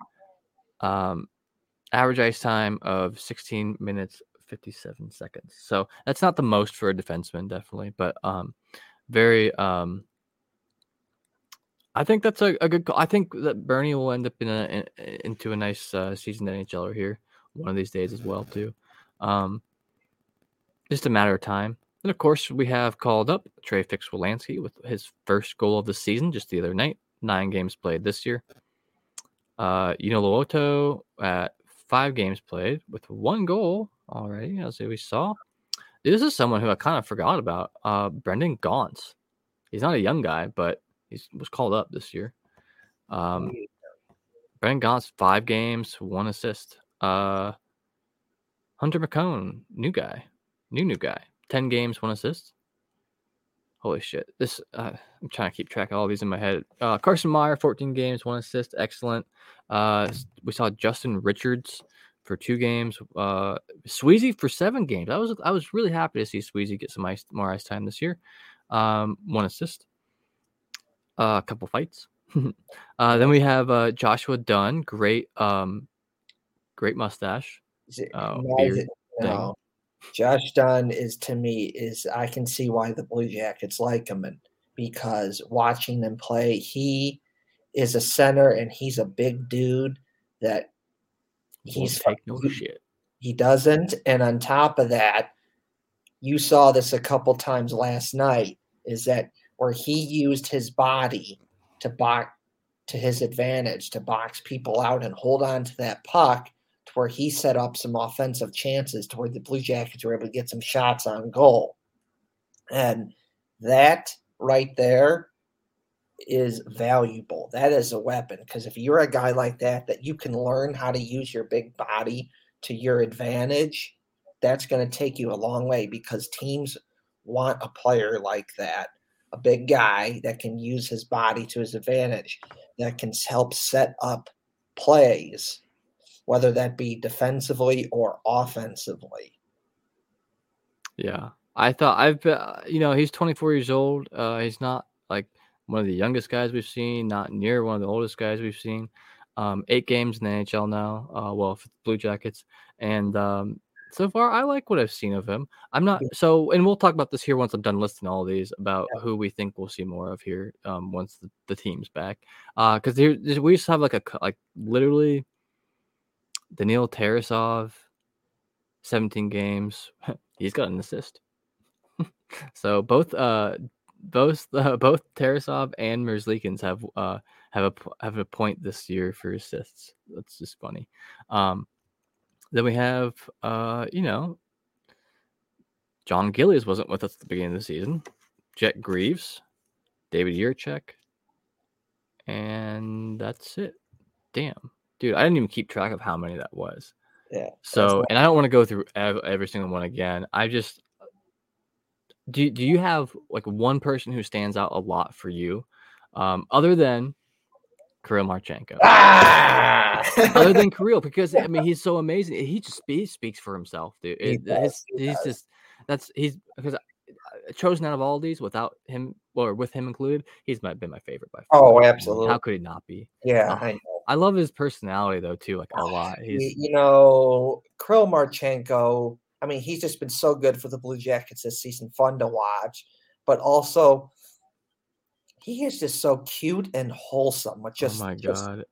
Um, average ice time of sixteen minutes. fifty-seven seconds. So that's not the most for a defenseman, definitely, but um, very. Um, I think that's a, a good call. I think that Burney will end up in a in, into a nice uh, seasoned N H L er here one of these days as well too. Um, just a matter of time. And of course, we have called up Trey Fix-Wilansky with his first goal of the season just the other night. Nine games played this year. Uh, Joona Luoto at five games played with one goal. Alrighty, as we saw, this is someone who I kind of forgot about. Uh, Brendan Gaunce. He's not a young guy, but he was called up this year. Um, Brendan Gaunce, five games, one assist. Uh, Hunter McCone, new guy, new new guy, ten games, one assist. Holy shit! This uh, I'm trying to keep track of all these in my head. Uh, Carson Meyer, fourteen games, one assist, excellent. Uh, we saw Justin Richards for two games, uh, Sweezy for seven games. I was I was really happy to see Sweezy get some ice, more ice time this year. Um, one assist, a uh, couple fights. uh, then we have uh, Joshua Dunne, great, um, great mustache. Is it, uh, no, is it, no. Josh Dunne is to me is I can see why the Blue Jackets like him, and because watching him play, he is a center and he's a big dude that. He's take no shit. He doesn't. And on top of that, you saw this a couple times last night, is that where he used his body to box to his advantage, to box people out and hold on to that puck to where he set up some offensive chances to where the Blue Jackets were able to get some shots on goal. And that right there is valuable. That is a weapon, because if you're a guy like that, that you can learn how to use your big body to your advantage, that's going to take you a long way, because teams want a player like that, a big guy that can use his body to his advantage, that can help set up plays, whether that be defensively or offensively. Yeah. I thought I've been, you know, he's twenty-four years old. Uh, he's not like one of the youngest guys we've seen, not near one of the oldest guys we've seen. Um, eight games in the N H L now, uh, well, for the Blue Jackets. And um, so far, I like what I've seen of him. I'm not – so – and we'll talk about this here once I'm done listing all these about yeah. who we think we'll see more of here um, once the, the team's back. Because uh, we just have like a – like literally Daniil Tarasov, seventeen games. He's got an assist. So both uh both uh, both Tarasov and Merzlikins have uh have a have a point this year for assists. That's just funny. Um, then we have uh you know John Gillies wasn't with us at the beginning of the season. Jack Greaves, David Yerchek, and that's it. Damn, dude, I didn't even keep track of how many that was. Yeah. So, and I don't want to go through every single one again. I just do. Do you have like one person who stands out a lot for you, um, other than Kirill Marchenko? Ah! Other than Kirill, because I mean, he's so amazing. He just he speaks for himself, dude. He it, does, he he's does. just that's he's because. Chosen out of all these, without him or with him included, he's my, been my favorite by far. Oh, absolutely! How could he not be? Yeah, uh, I know. I love his personality though too, like a lot. He's... You know, Kirill Marchenko. I mean, he's just been so good for the Blue Jackets this season. Fun to watch, but also he is just so cute and wholesome. With just, oh my just, god!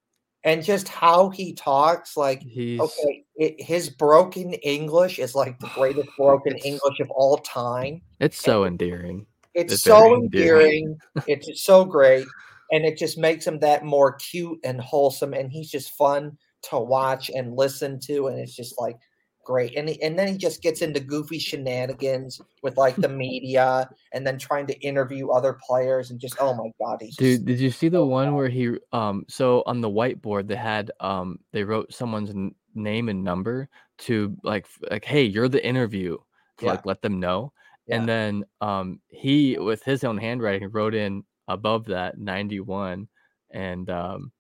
And just how he talks, like he's... okay. It, his broken English is like the greatest broken it's, English of all time. It's so and endearing. It's, it's so endearing. endearing. It's so great. And it just makes him that more cute and wholesome. And he's just fun to watch and listen to. And it's just like great. And, he, and then he just gets into goofy shenanigans with like the media and then trying to interview other players and just, oh my God. He's Dude, just, did you see the oh, one where he, um, so on the whiteboard they had, um, they wrote someone's n- name and number to like like hey, you're the interview to yeah. like let them know yeah. and then um he with his own handwriting wrote in above that ninety-one and um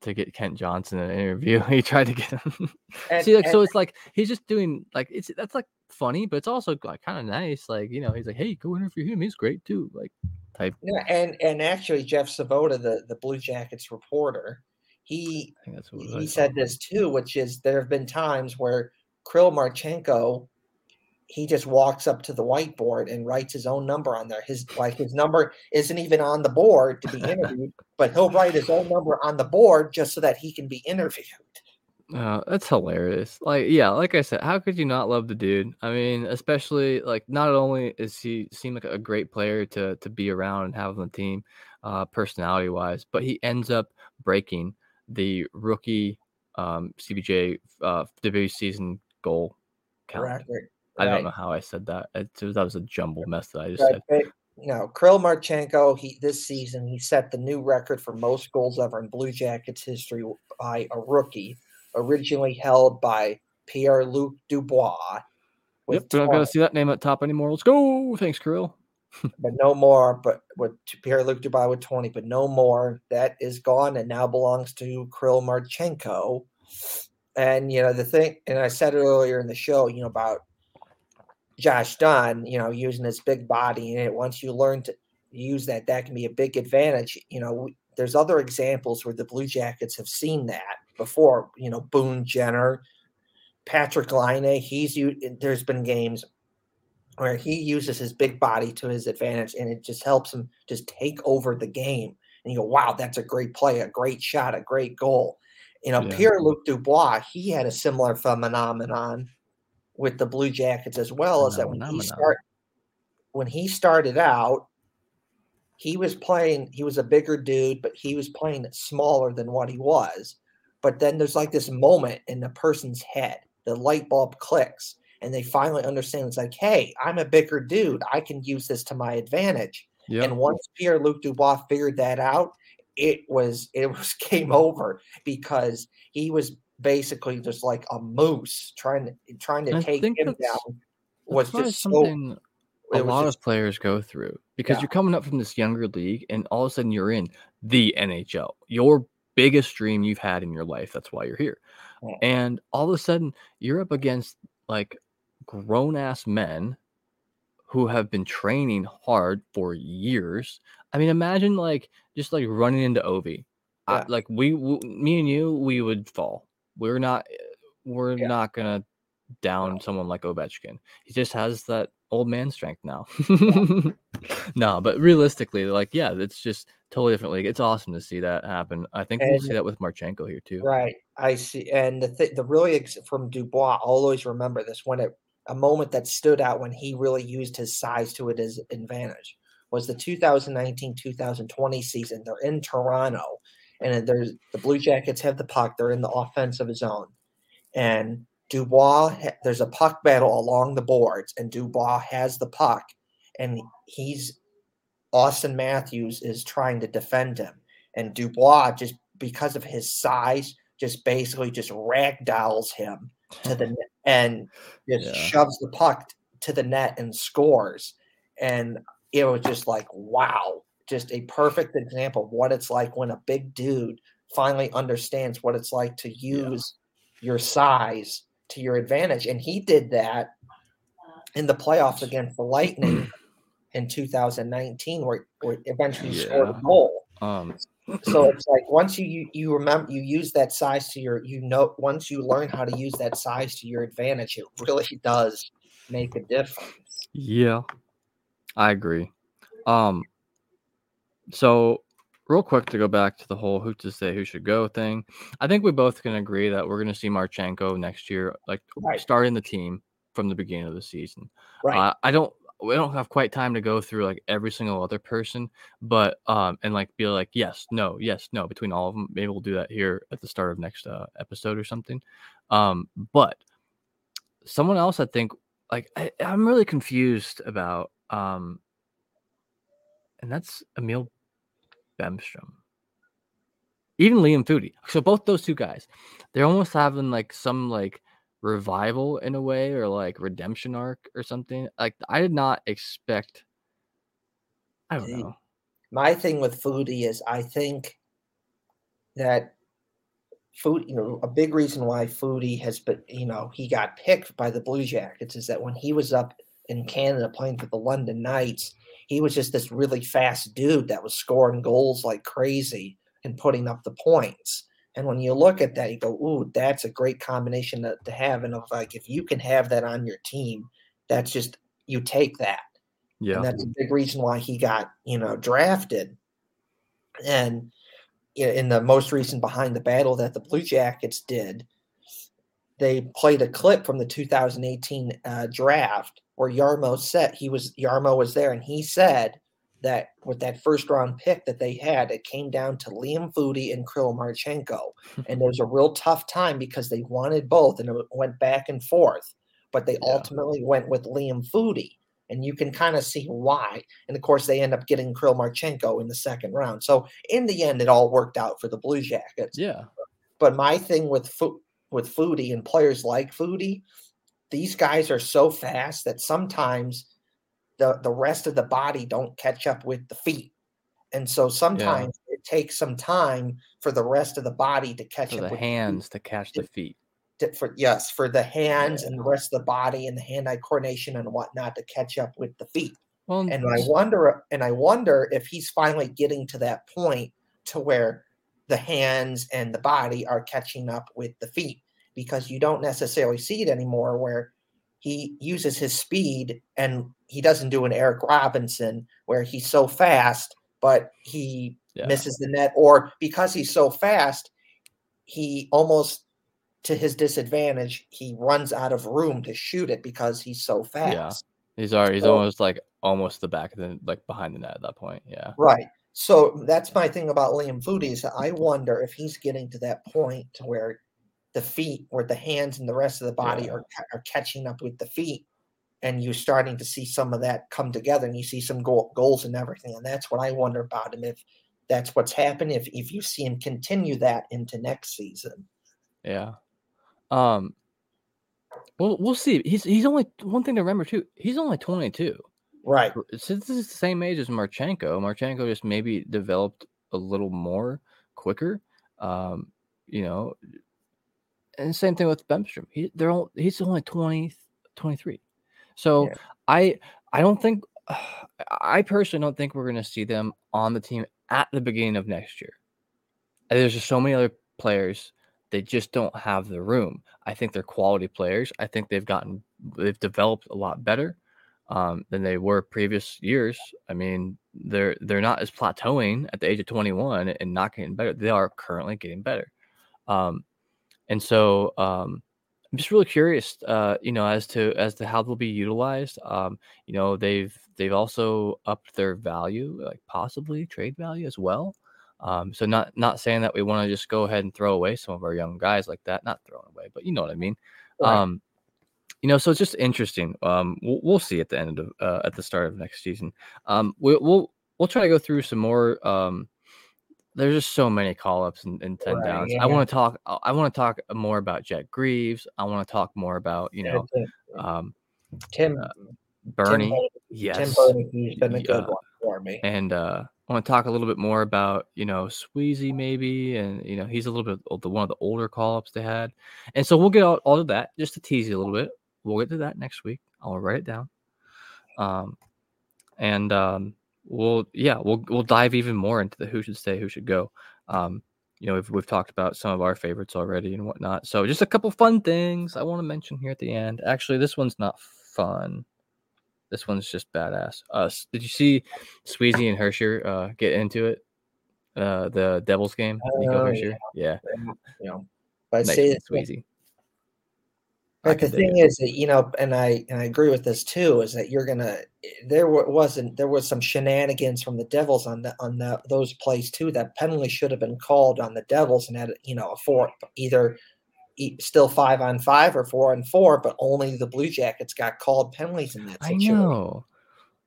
to get Kent Johnson an interview. He tried to get him and, see like and, so it's like he's just doing like it's that's like funny but it's also like kind of nice like you know he's like hey go interview him he's great too like type yeah and and actually Jeff Svoboda the the Blue Jackets reporter He he said this too, which is there have been times where Kirill Marchenko, he just walks up to the whiteboard and writes his own number on there. His like his number isn't even on the board to be interviewed, but he'll write his own number on the board just so that he can be interviewed. Uh, that's hilarious. Like yeah, like I said, how could you not love the dude? I mean, especially like not only is he seem like a great player to to be around and have on the team, uh, personality wise, but he ends up breaking the rookie um, C B J uh, debut season goal count. Right, right. I don't know how I said that. It, that was a jumbled mess that I just right. said. You know, Kirill Marchenko, he, this season, he set the new record for most goals ever in Blue Jackets history by a rookie, originally held by Pierre-Luc Dubois. Yep, we're not going to see that name at top anymore. Let's go. Thanks, Kirill. But no more, but with Pierre-Luc Dubois with twenty, but no more. That is gone and now belongs to Kirill Marchenko. And, you know, the thing, and I said it earlier in the show, you know, about Josh Dunne, you know, using his big body. And once you learn to use that, that can be a big advantage. You know, there's other examples where the Blue Jackets have seen that before, you know, Boone Jenner, Patrick Laine, he's, there's been games where he uses his big body to his advantage, and it just helps him just take over the game. And you go, wow, that's a great play, a great shot, a great goal. You know, yeah. Pierre-Luc Dubois, he had a similar phenomenon with the Blue Jackets as well, is that when he, start, when he started out, he was playing – he was a bigger dude, but he was playing smaller than what he was. But then there's like this moment in the person's head. The light bulb clicks. And they finally understand it's like, hey, I'm a bigger dude. I can use this to my advantage. Yep. And once Pierre-Luc Dubois figured that out, it was it was game over because he was basically just like a moose trying to trying to I take him that's, down. Was that's just something so, a lot just, of players go through because yeah. you're coming up from this younger league, and all of a sudden you're in the N H L. Your biggest dream you've had in your life. That's why you're here. Yeah. And all of a sudden you're up against like. grown-ass men who have been training hard for years. I mean, imagine like just like running into Ovi. Yeah. I, like we, we, me and you, we would fall. We're not, we're yeah. not gonna down yeah. someone like Ovechkin. He just has that old man strength now. No, but realistically, like, yeah, it's just totally different league. It's awesome to see that happen. I think and, we'll see that with Marchenko here too. Right. I see. And the th- the really ex- from Dubois, I'll always remember this one, a moment that stood out when he really used his size to his advantage was the two thousand nineteen two thousand twenty season. They're in Toronto, and there's the Blue Jackets have the puck. They're in the offensive zone, and Dubois, there's a puck battle along the boards, and Dubois has the puck, and he's Austin Matthews is trying to defend him, and Dubois, just because of his size, just basically just ragdolls him to the net and just yeah. shoves the puck to the net and scores. And it was just like, wow, just a perfect example of what it's like when a big dude finally understands what it's like to use yeah. your size to your advantage. And he did that in the playoffs against the Lightning in two thousand nineteen, where, where eventually yeah. scored a goal. Um, so it's like once you, you you remember you use that size to your you know once you learn how to use that size to your advantage, it really does make a difference. Yeah, I agree. Um, so real quick to go back to the whole who to say who should go thing, I think we both can agree that we're going to see Marchenko next year, like right. starting the team from the beginning of the season. Right. Uh, I don't. We don't have quite time to go through like every single other person, but um, and like be like, yes, no, yes, no, between all of them. Maybe we'll do that here at the start of next uh, episode or something. Um, but someone else, I think, like I, I'm really confused about, um, and that's Emil Bemstrom, even Liam Foudy. So both those two guys, they're almost having like some like revival in a way, or like redemption arc or something. Like I did not expect. I don't know. My thing with Foudy is I think that Foudy, you know, a big reason why Foudy has been, you know, he got picked by the Blue Jackets is that when he was up in Canada playing for the London Knights, he was just this really fast dude that was scoring goals like crazy and putting up the points. And when you look at that, you go, ooh, that's a great combination to, to have. And of like, if you can have that on your team, that's just, you take that. Yeah. And that's a big reason why he got, you know, drafted. And in the most recent Behind the Battle that the Blue Jackets did, they played a clip from the two thousand eighteen uh, draft where Jarmo said he was, Jarmo was there. And he said, that with that first round pick that they had, it came down to Liam Foudy and Kirill Marchenko. And it was a real tough time because they wanted both and it went back and forth, but they yeah. ultimately went with Liam Foudy, and you can kind of see why. And of course they end up getting Kirill Marchenko in the second round. So in the end, it all worked out for the Blue Jackets. Yeah. But my thing with Fou- with Foudy and players like Foudy, these guys are so fast that sometimes the the rest of the body don't catch up with the feet. And so sometimes yeah. it takes some time for the rest of the body to catch for up the with the hands to catch the feet. To, for, yes, for the hands yeah. and the rest of the body and the hand-eye coordination and whatnot to catch up with the feet. Well, and I wonder and I wonder if he's finally getting to that point to where the hands and the body are catching up with the feet, because you don't necessarily see it anymore where he uses his speed and he doesn't do an Eric Robinson where he's so fast, but he yeah. misses the net, or because he's so fast, he almost to his disadvantage, he runs out of room to shoot it because he's so fast. Yeah. He's already, he's so, almost like almost the back of the, like behind the net at that point. Yeah. Right. So that's my thing about Liam Foudy is that I wonder if he's getting to that point to where the feet, where the hands and the rest of the body yeah. are, are catching up with the feet, and you're starting to see some of that come together, and you see some goal, goals and everything. And that's what I wonder about him, if that's what's happened, if if you see him continue that into next season. Yeah. Um. Well, we'll see. He's he's only one thing to remember too. He's only twenty-two. Right. Since this is the same age as Marchenko, Marchenko just maybe developed a little more quicker. Um. You know. And same thing with Bemstrom. He they're all, he's only twenty, twenty-three. So yeah. I I don't think I personally don't think we're going to see them on the team at the beginning of next year. And there's just so many other players, they just don't have the room. I think they're quality players. I think they've gotten they've developed a lot better. um, than they were previous years. I mean, they're they're not as plateauing at the age of twenty-one and not getting better. They are currently getting better. Um, and so um, I'm just really curious, uh, you know, as to as to how they'll be utilized. Um, you know, they've they've also upped their value, like possibly trade value as well. Um, so not not saying that we want to just go ahead and throw away some of our young guys like that. Not throwing away, but you know what I mean. Right. Um, you know, so it's just interesting. Um, we'll, we'll see at the end of uh, at the start of next season. Um, we, we'll we'll try to go through some more. Um, there's just so many call ups and, and ten right, downs. Yeah. I want to talk. I want to talk more about Jack Greaves. I want to talk more about you know, um, Tim uh, Burney. Tim, yes, Tim Burney. He's been a good uh, one for me. And uh, I want to talk a little bit more about, you know, Sweezy maybe, and, you know, he's a little bit the one of the older call-ups they had. And so we'll get all, all of that, just to tease you a little bit. We'll get to that next week. I'll write it down. Um, and um, we'll, yeah, we'll we'll dive even more into the who should stay, who should go. Um, you know, we've, we've talked about some of our favorites already and whatnot. So just a couple fun things I want to mention here at the end. Actually, this one's not fun. This one's just badass. Uh, did you see Sweezy and Hersher uh, get into it? Uh, the Devils game? Nico uh, Hersher? Yeah. yeah. yeah. But nice say Sweezy. But the thing is, that, you know, and I and I agree with this too, is that you're going to – there wasn't – there was some shenanigans from the Devils on the, on the, those plays too. That penalty should have been called on the Devils and had, you know, a four – either – still five on five or four on four, but only the Blue Jackets got called penalties in that situation. I know.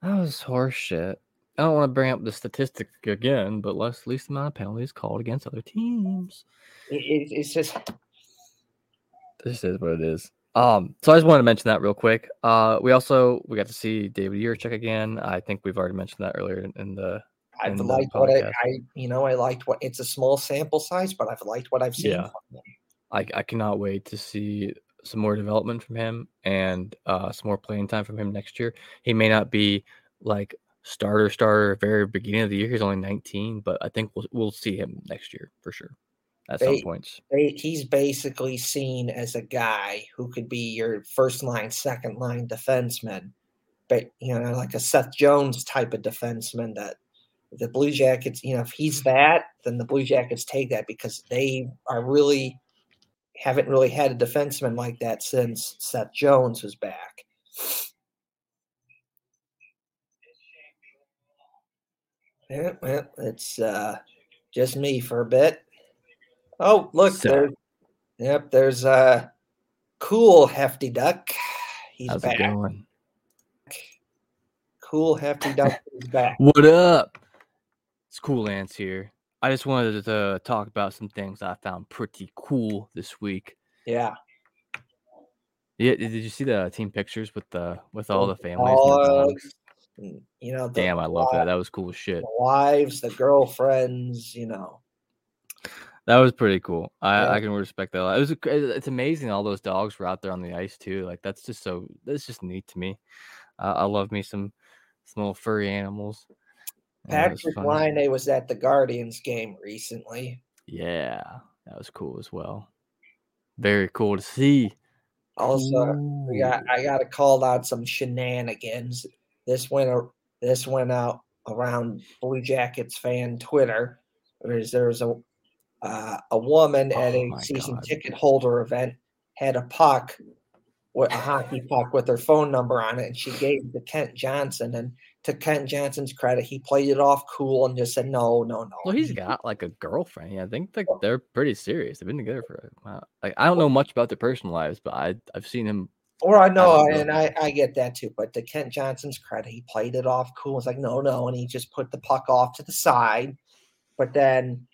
That was horseshit. I don't want to bring up the statistic again, but less least amount of penalties called against other teams. It, it, it's just this is what it is. Um, so I just wanted to mention that real quick. Uh, we also we got to see David Yerchek again. I think we've already mentioned that earlier in, in the. I've in liked the what I, I you know I liked what it's a small sample size, but I've liked what I've seen. Yeah. I, I cannot wait to see some more development from him and uh, some more playing time from him next year. He may not be like starter starter at the very beginning of the year. He's only nineteen, but I think we'll we'll see him next year for sure at they, some points. They, he's basically seen as a guy who could be your first line, second line defenseman, but you know, like a Seth Jones type of defenseman that. The Blue Jackets, you know, if he's that, then the Blue Jackets take that because they are really. Haven't really had a defenseman like that since Seth Jones was back. Yeah, well, it's uh, just me for a bit. Oh, look. So, there, yep, there's a uh, cool Hefty Duck. He's how's back. It going? Cool Hefty Duck is back. What up? It's Cool Ants here. I just wanted to talk about some things I found pretty cool this week. Yeah. Yeah. Did you see the team pictures with the with all the families? All, and you know. The Damn, I love that. That was cool as shit. The wives, the girlfriends, you know. That was pretty cool. I, yeah. I can respect that. It was. It's amazing. All those dogs were out there on the ice too. Like that's just so. That's just neat to me. Uh, I love me some some little furry animals. Patrick Laine was at the Guardians game recently. Yeah, that was cool as well. Very cool to see. Also, we got, I got to call out some shenanigans. This went this went out around Blue Jackets fan Twitter. There's there's a uh, a woman oh at a season God. ticket holder event had a puck, a hockey puck with her phone number on it, and she gave it to Kent Johnson and. To Kent Johnson's credit, he played it off cool and just said, no, no, no. Well, he's got like a girlfriend. I think like, they're pretty serious. They've been together for a while. Like, I don't know much about their personal lives, but I, I've seen him. Or I know, I and I, I get that too. But to Kent Johnson's credit, he played it off cool. It's like, no, no. And he just put the puck off to the side. But then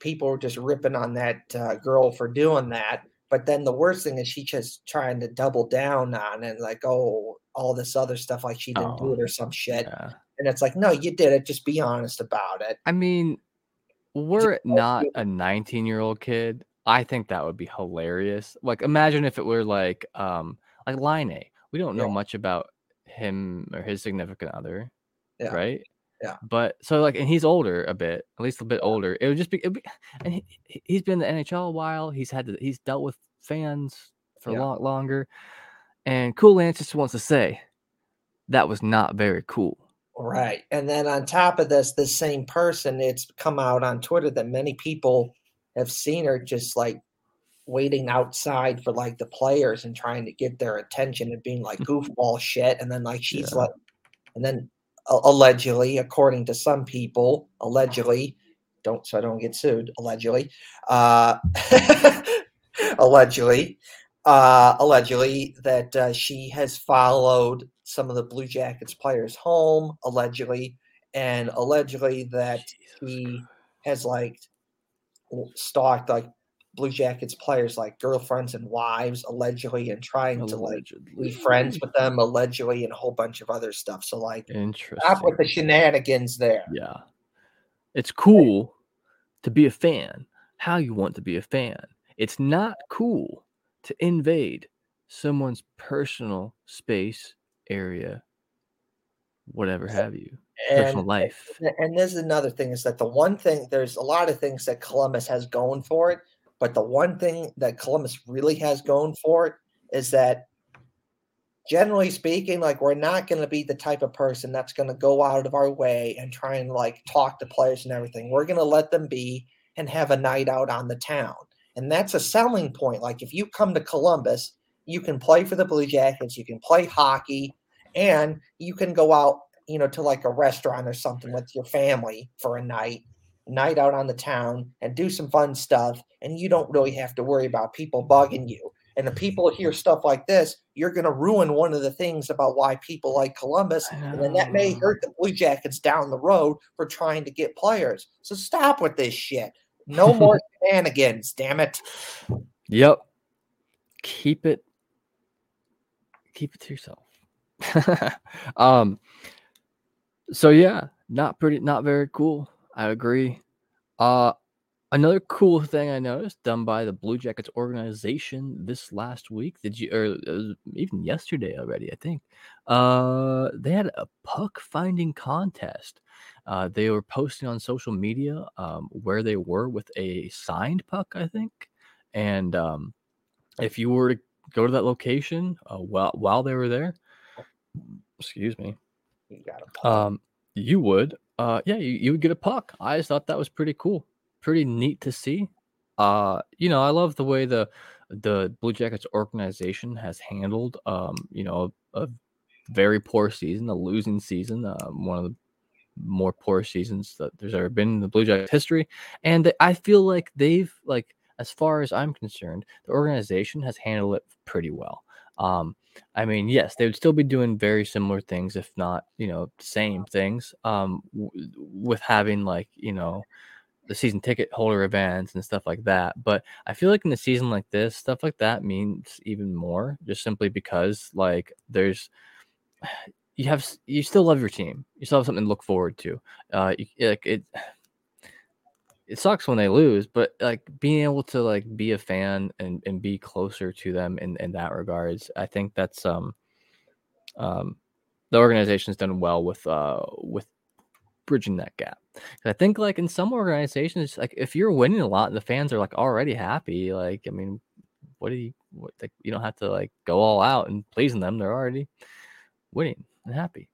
people were just ripping on that uh, girl for doing that. But then the worst thing is she just trying to double down on it, like, oh, all this other stuff, like she didn't oh, do it or some shit. Yeah. And it's like, no, you did it. Just be honest about it. I mean, were it not a nineteen-year-old kid, I think that would be hilarious. Like, imagine if it were like, um, like Laine. We don't know yeah. much about him or his significant other, yeah. right? Yeah. But so like, and he's older a bit, at least a bit older. It would just be, it'd be and he, he's been in the N H L a while. He's had to, he's dealt with fans for yeah. a lot longer. And Cool Lance just wants to say, that was not very cool. Right. And then on top of this, the same person, it's come out on Twitter that many people have seen her just like waiting outside for like the players and trying to get their attention and being like goofball shit. And then like she's yeah. like, and then uh, allegedly, according to some people, allegedly, don't so I don't get sued, allegedly, uh, allegedly, uh, allegedly that uh, she has followed some of the Blue Jackets players home, allegedly, and allegedly that he has like stalked like Blue Jackets players like girlfriends and wives, allegedly, and trying allegedly. to like be friends with them, allegedly, and a whole bunch of other stuff. So like, stop with the shenanigans there. Yeah, it's cool right. to be a fan how you want to be a fan. It's not cool to invade someone's personal space, area, whatever have you, and, personal life. And this is another thing, is that the one thing, there's a lot of things that Columbus has going for it, but the one thing that Columbus really has going for it is that, generally speaking, like we're not going to be the type of person that's going to go out of our way and try and like talk to players and everything. We're going to let them be and have a night out on the town. And that's a selling point. Like if you come to Columbus, you can play for the Blue Jackets, you can play hockey, and you can go out, you know, to like a restaurant or something with your family for a night, night out on the town and do some fun stuff. And you don't really have to worry about people bugging you. And the people hear stuff like this, you're going to ruin one of the things about why people like Columbus. And then that may hurt the Blue Jackets down the road for trying to get players. So stop with this shit. No more shenanigans, damn it. Yep. Keep it. Keep it to yourself. um. So yeah, not pretty, not very cool. I agree. Uh, another cool thing I noticed done by the Blue Jackets organization this last week, did you, or uh, even yesterday already, I think. Uh, they had a puck finding contest. Uh, they were posting on social media um where they were with a signed puck, I think, and um, if you were to go to that location uh, while while they were there, excuse me, you got a puck. Um, you would, uh, yeah, you, you would get a puck. I just thought that was pretty cool, pretty neat to see. Uh, you know, I love the way the the Blue Jackets organization has handled, um, you know, a, a very poor season, a losing season, uh, one of the more poor seasons that there's ever been in the Blue Jackets history, and they, I feel like they've like. As far as I'm concerned, the organization has handled it pretty well. Um, I mean, yes, they would still be doing very similar things, if not, you know, same things, um, w- with having like, you know, the season ticket holder events and stuff like that. But I feel like in a season like this, stuff like that means even more, just simply because like there's you have you still love your team, you still have something to look forward to. Uh, you, like it. It sucks when they lose, but like being able to like be a fan and, and be closer to them in, in that regards, I think that's um um the organization's done well with uh with bridging that gap. I think like in some organizations, like if you're winning a lot and the fans are like already happy, like I mean, what do you what, like you don't have to like go all out and pleasing them; they're already winning and happy.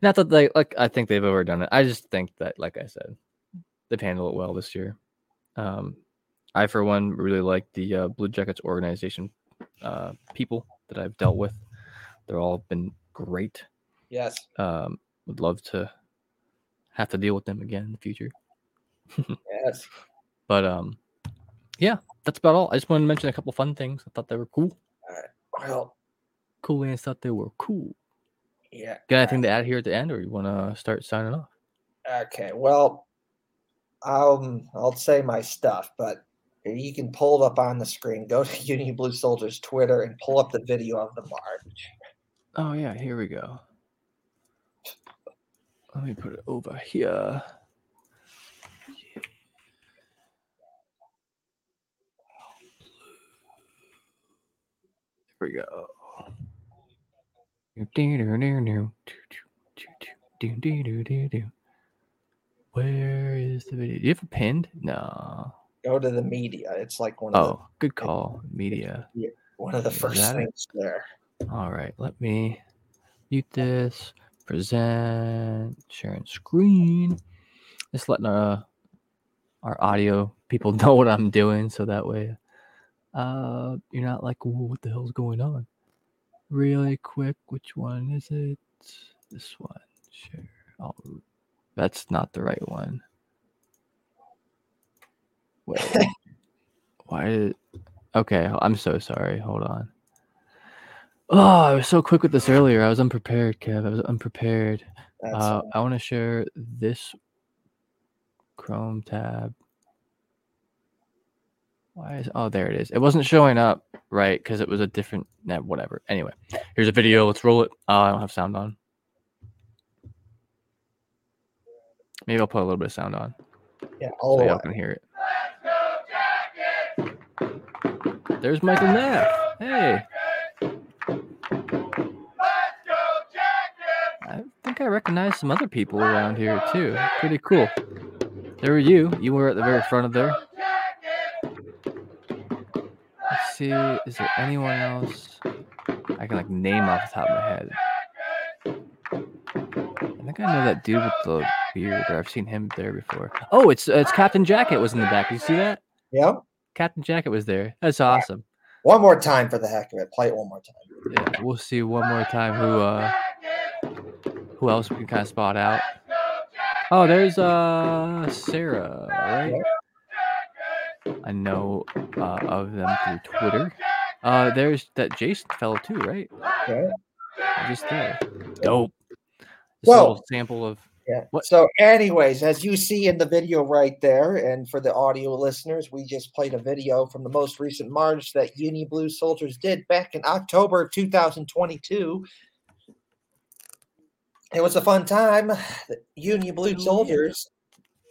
Not that they like I think they've overdone it. I just think that, like I said, they've handled it well this year. Um, I, for one, really like the uh, Blue Jackets organization uh, people that I've dealt with. They're all been great. Yes. Um, would love to have to deal with them again in the future. Yes. But, um, yeah, that's about all. I just wanted to mention a couple fun things. I thought they were cool. All right. Well, cool Lance thought they were cool. Yeah. Got anything right. to add here at the end, or you want to start signing off? Okay, well... Um, I'll say my stuff, but you can pull it up on the screen. Go to Union Blue Soldiers Twitter and pull up the video of the march. Oh, yeah, here we go. Let me put it over here. There we go. Where is the video? Do you have it pinned? No. Go to the media. It's like one of oh, the... Oh, good call. Media. One of the first things there. All right. Let me mute this, present, sharing screen. Just letting our, our audio people know what I'm doing so that way uh, you're not like, what the hell's going on? Really quick, which one is it? This one. Share. Oh, that's not the right one. Wait. Why did... Okay, I'm so sorry. Hold on. Oh, I was so quick with this earlier. I was unprepared, Kev. I was unprepared. Uh, I want to share this Chrome tab. Why is... Oh, there it is. It wasn't showing up, right? Because it was a different... Nah, whatever. Anyway, here's a video. Let's roll it. Oh, I don't have sound on. Maybe I'll put a little bit of sound on. Yeah, all so y'all right. can hear it. Let's go, Jackets! There's Michael Knapp. Hey. Let's go, Jackets! I think I recognize some other people Let's around here, go, too. Jackets! Pretty cool. There were you. You were at the very Let's front of there. Go, Let's see. Go, Is there anyone else? I can, like, name Let's off the top go, of my head. Jackets! I think I know that dude with the... beard, or I've seen him there before. Oh, it's it's Captain Jacket was in the back. You see that? Yep. Captain Jacket was there. That's awesome. One more time for the heck of it. Play it one more time. Yeah, we'll see one more time who uh who else we can kind of spot out. Oh, there's uh Sarah, right? Yep. I know uh, of them through Twitter. Uh, there's that Jason fellow too, right? Okay. Just there. Dope. Just well, a little sample of. Yeah. What? So anyways, as you see in the video right there, and for the audio listeners, we just played a video from the most recent march that Uni Blue Soldiers did back in October of two thousand twenty-two. It was a fun time. The Uni Blue Soldiers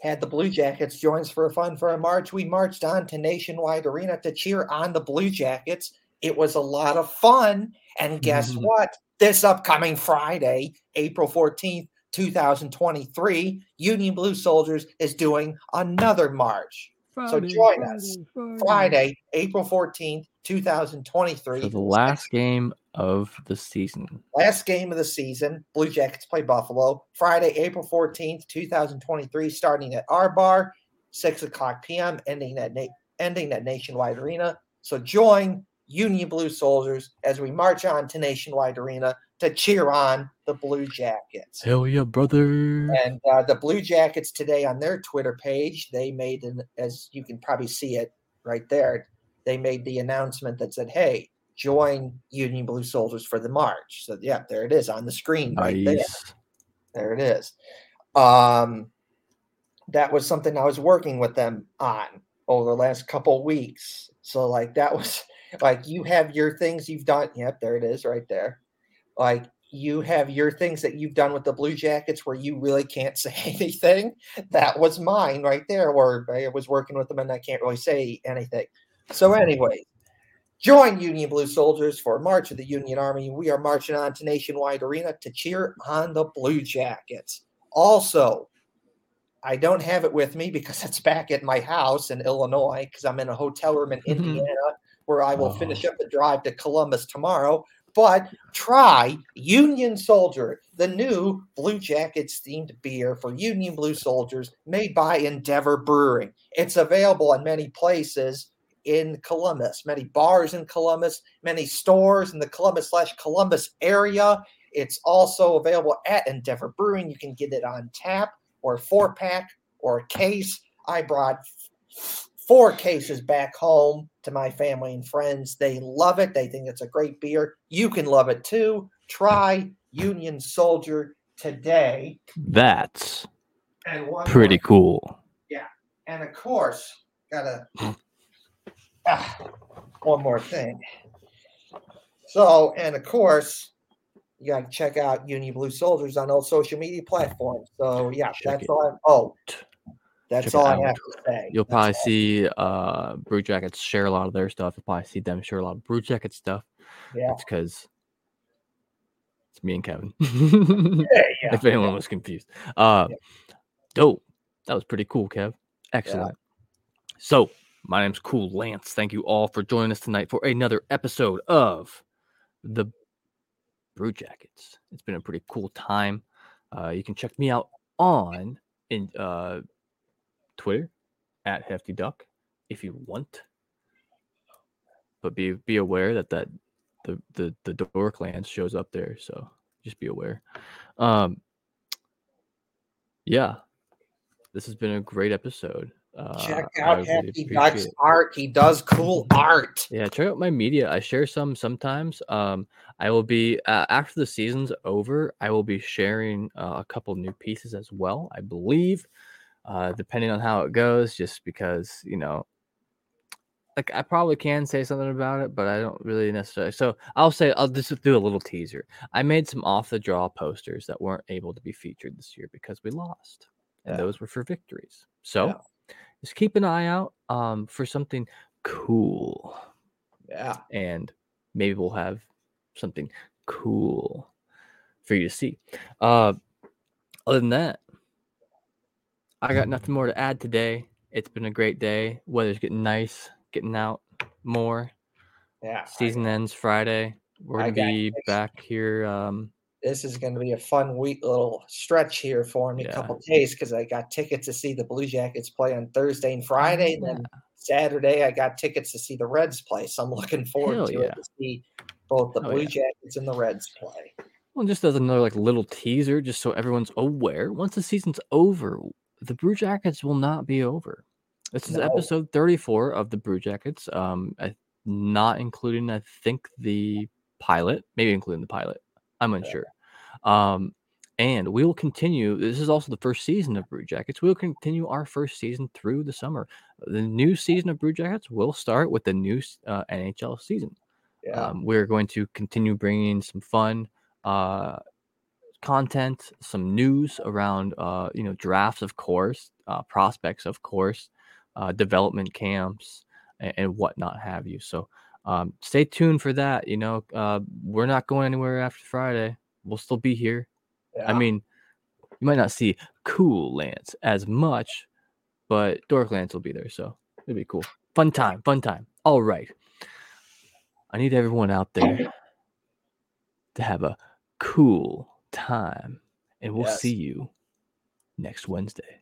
had the Blue Jackets join us for a fun for a march. We marched on to Nationwide Arena to cheer on the Blue Jackets. It was a lot of fun. And guess mm-hmm. what? This upcoming Friday, April fourteenth, two thousand twenty-three, Union Blue Soldiers is doing another march. Friday, so join Friday, us Friday. Friday, April fourteenth, two thousand twenty-three. So the last game of the season. Last game of the season. Blue Jackets play Buffalo. Friday, April fourteenth, two thousand twenty-three, starting at our bar, six o'clock p.m., ending at, na- ending at Nationwide Arena. So join Union Blue Soldiers as we march on to Nationwide Arena to cheer on the Blue Jackets. Hell yeah, brother. And uh, the Blue Jackets today on their Twitter page, they made, an, as you can probably see it right there, they made the announcement that said, hey, join Union Blue Soldiers for the march. So, yeah, there it is on the screen right nice. there. There it is. Um, that was something I was working with them on over the last couple weeks. So, like, that was, like, you have your things you've done. Yep, there it is right there. Like, you have your things that you've done with the Blue Jackets where you really can't say anything. That was mine right there where I was working with them and I can't really say anything. So anyway, join Union Blue Soldiers for March of the Union Army. We are marching on to Nationwide Arena to cheer on the Blue Jackets. Also, I don't have it with me because it's back at my house in Illinois because I'm in a hotel room in Indiana where I will oh. finish up the drive to Columbus tomorrow. But try Union Soldier, the new Blue Jackets themed beer for Union Blue Soldiers made by Endeavor Brewing. It's available in many places in Columbus, many bars in Columbus, many stores in the Columbus slash Columbus area. It's also available at Endeavor Brewing. You can get it on tap or four pack or a case. I brought four cases back home to my family and friends. They love it. They think it's a great beer. You can love it too. Try Union Soldier today. That's and one pretty more. Cool. Yeah. And of course, gotta ah, one more thing. So, and of course, you gotta check out Union Blue Soldiers on all social media platforms. So yeah, check that's it. all. I, oh. That's Check all I have to say. You'll That's probably all. see uh, Blue Jackets share a lot of their stuff. You'll probably see them share a lot of Blue Jackets stuff. Yeah. That's because it's me and Kevin. yeah, yeah, if anyone yeah. was confused. Uh, yeah. Dope. That was pretty cool, Kev. Excellent. Yeah. So, my name's Cool Lance. Thank you all for joining us tonight for another episode of the Blue Jackets. It's been a pretty cool time. Uh, you can check me out on in uh, Twitter at Hefty Duck if you want. But be be aware that, that the the the Dorklands shows up there, so just be aware. Um, yeah, this has been a great episode. Uh, check out Hefty Duck's art; he does cool art. Yeah, check out my media. I share some sometimes. Um, I will be uh, after the season's over. I will be sharing uh, a couple new pieces as well. I believe, uh, depending on how it goes, just because you know, like I probably can say something about it, but I don't really necessarily. So I'll say I'll just do a little teaser. I made some off the draw posters that weren't able to be featured this year because we lost, and yeah. those were for victories. So. Yeah. Just keep an eye out um, for something cool. Yeah. And maybe we'll have something cool for you to see. Uh, other than that, I got nothing more to add today. It's been a great day. Weather's getting nice, getting out more. Yeah. Season ends Friday. We're going to be back here. Um, This is going to be a fun week, little stretch here for me, a yeah. couple of days, because I got tickets to see the Blue Jackets play on Thursday and Friday. And yeah. then Saturday, I got tickets to see the Reds play. So I'm looking forward Hell to yeah. it to see both the oh, Blue yeah. Jackets and the Reds play. Well, just as another like little teaser, just so everyone's aware, once the season's over, the Blue Jackets will not be over. This is no. episode thirty-four of the Blue Jackets, um, not including, I think, the pilot, maybe including the pilot. I'm unsure. Um, and we will continue. This is also the first season of Blue Jackets. We'll continue our first season through the summer. The new season of Blue Jackets will start with the new uh, N H L season. Yeah. Um, we're going to continue bringing some fun uh, content, some news around, uh, you know, drafts, of course, uh, prospects, of course, uh, development camps and, and whatnot have you. So, Um, stay tuned for that. You know, uh, we're not going anywhere after Friday. We'll still be here. Yeah. I mean, you might not see Cool Lance as much, but Dork Lance will be there. So it'll be cool. Fun time. Fun time. All right. I need everyone out there to have a cool time, and we'll yes. see you next Wednesday.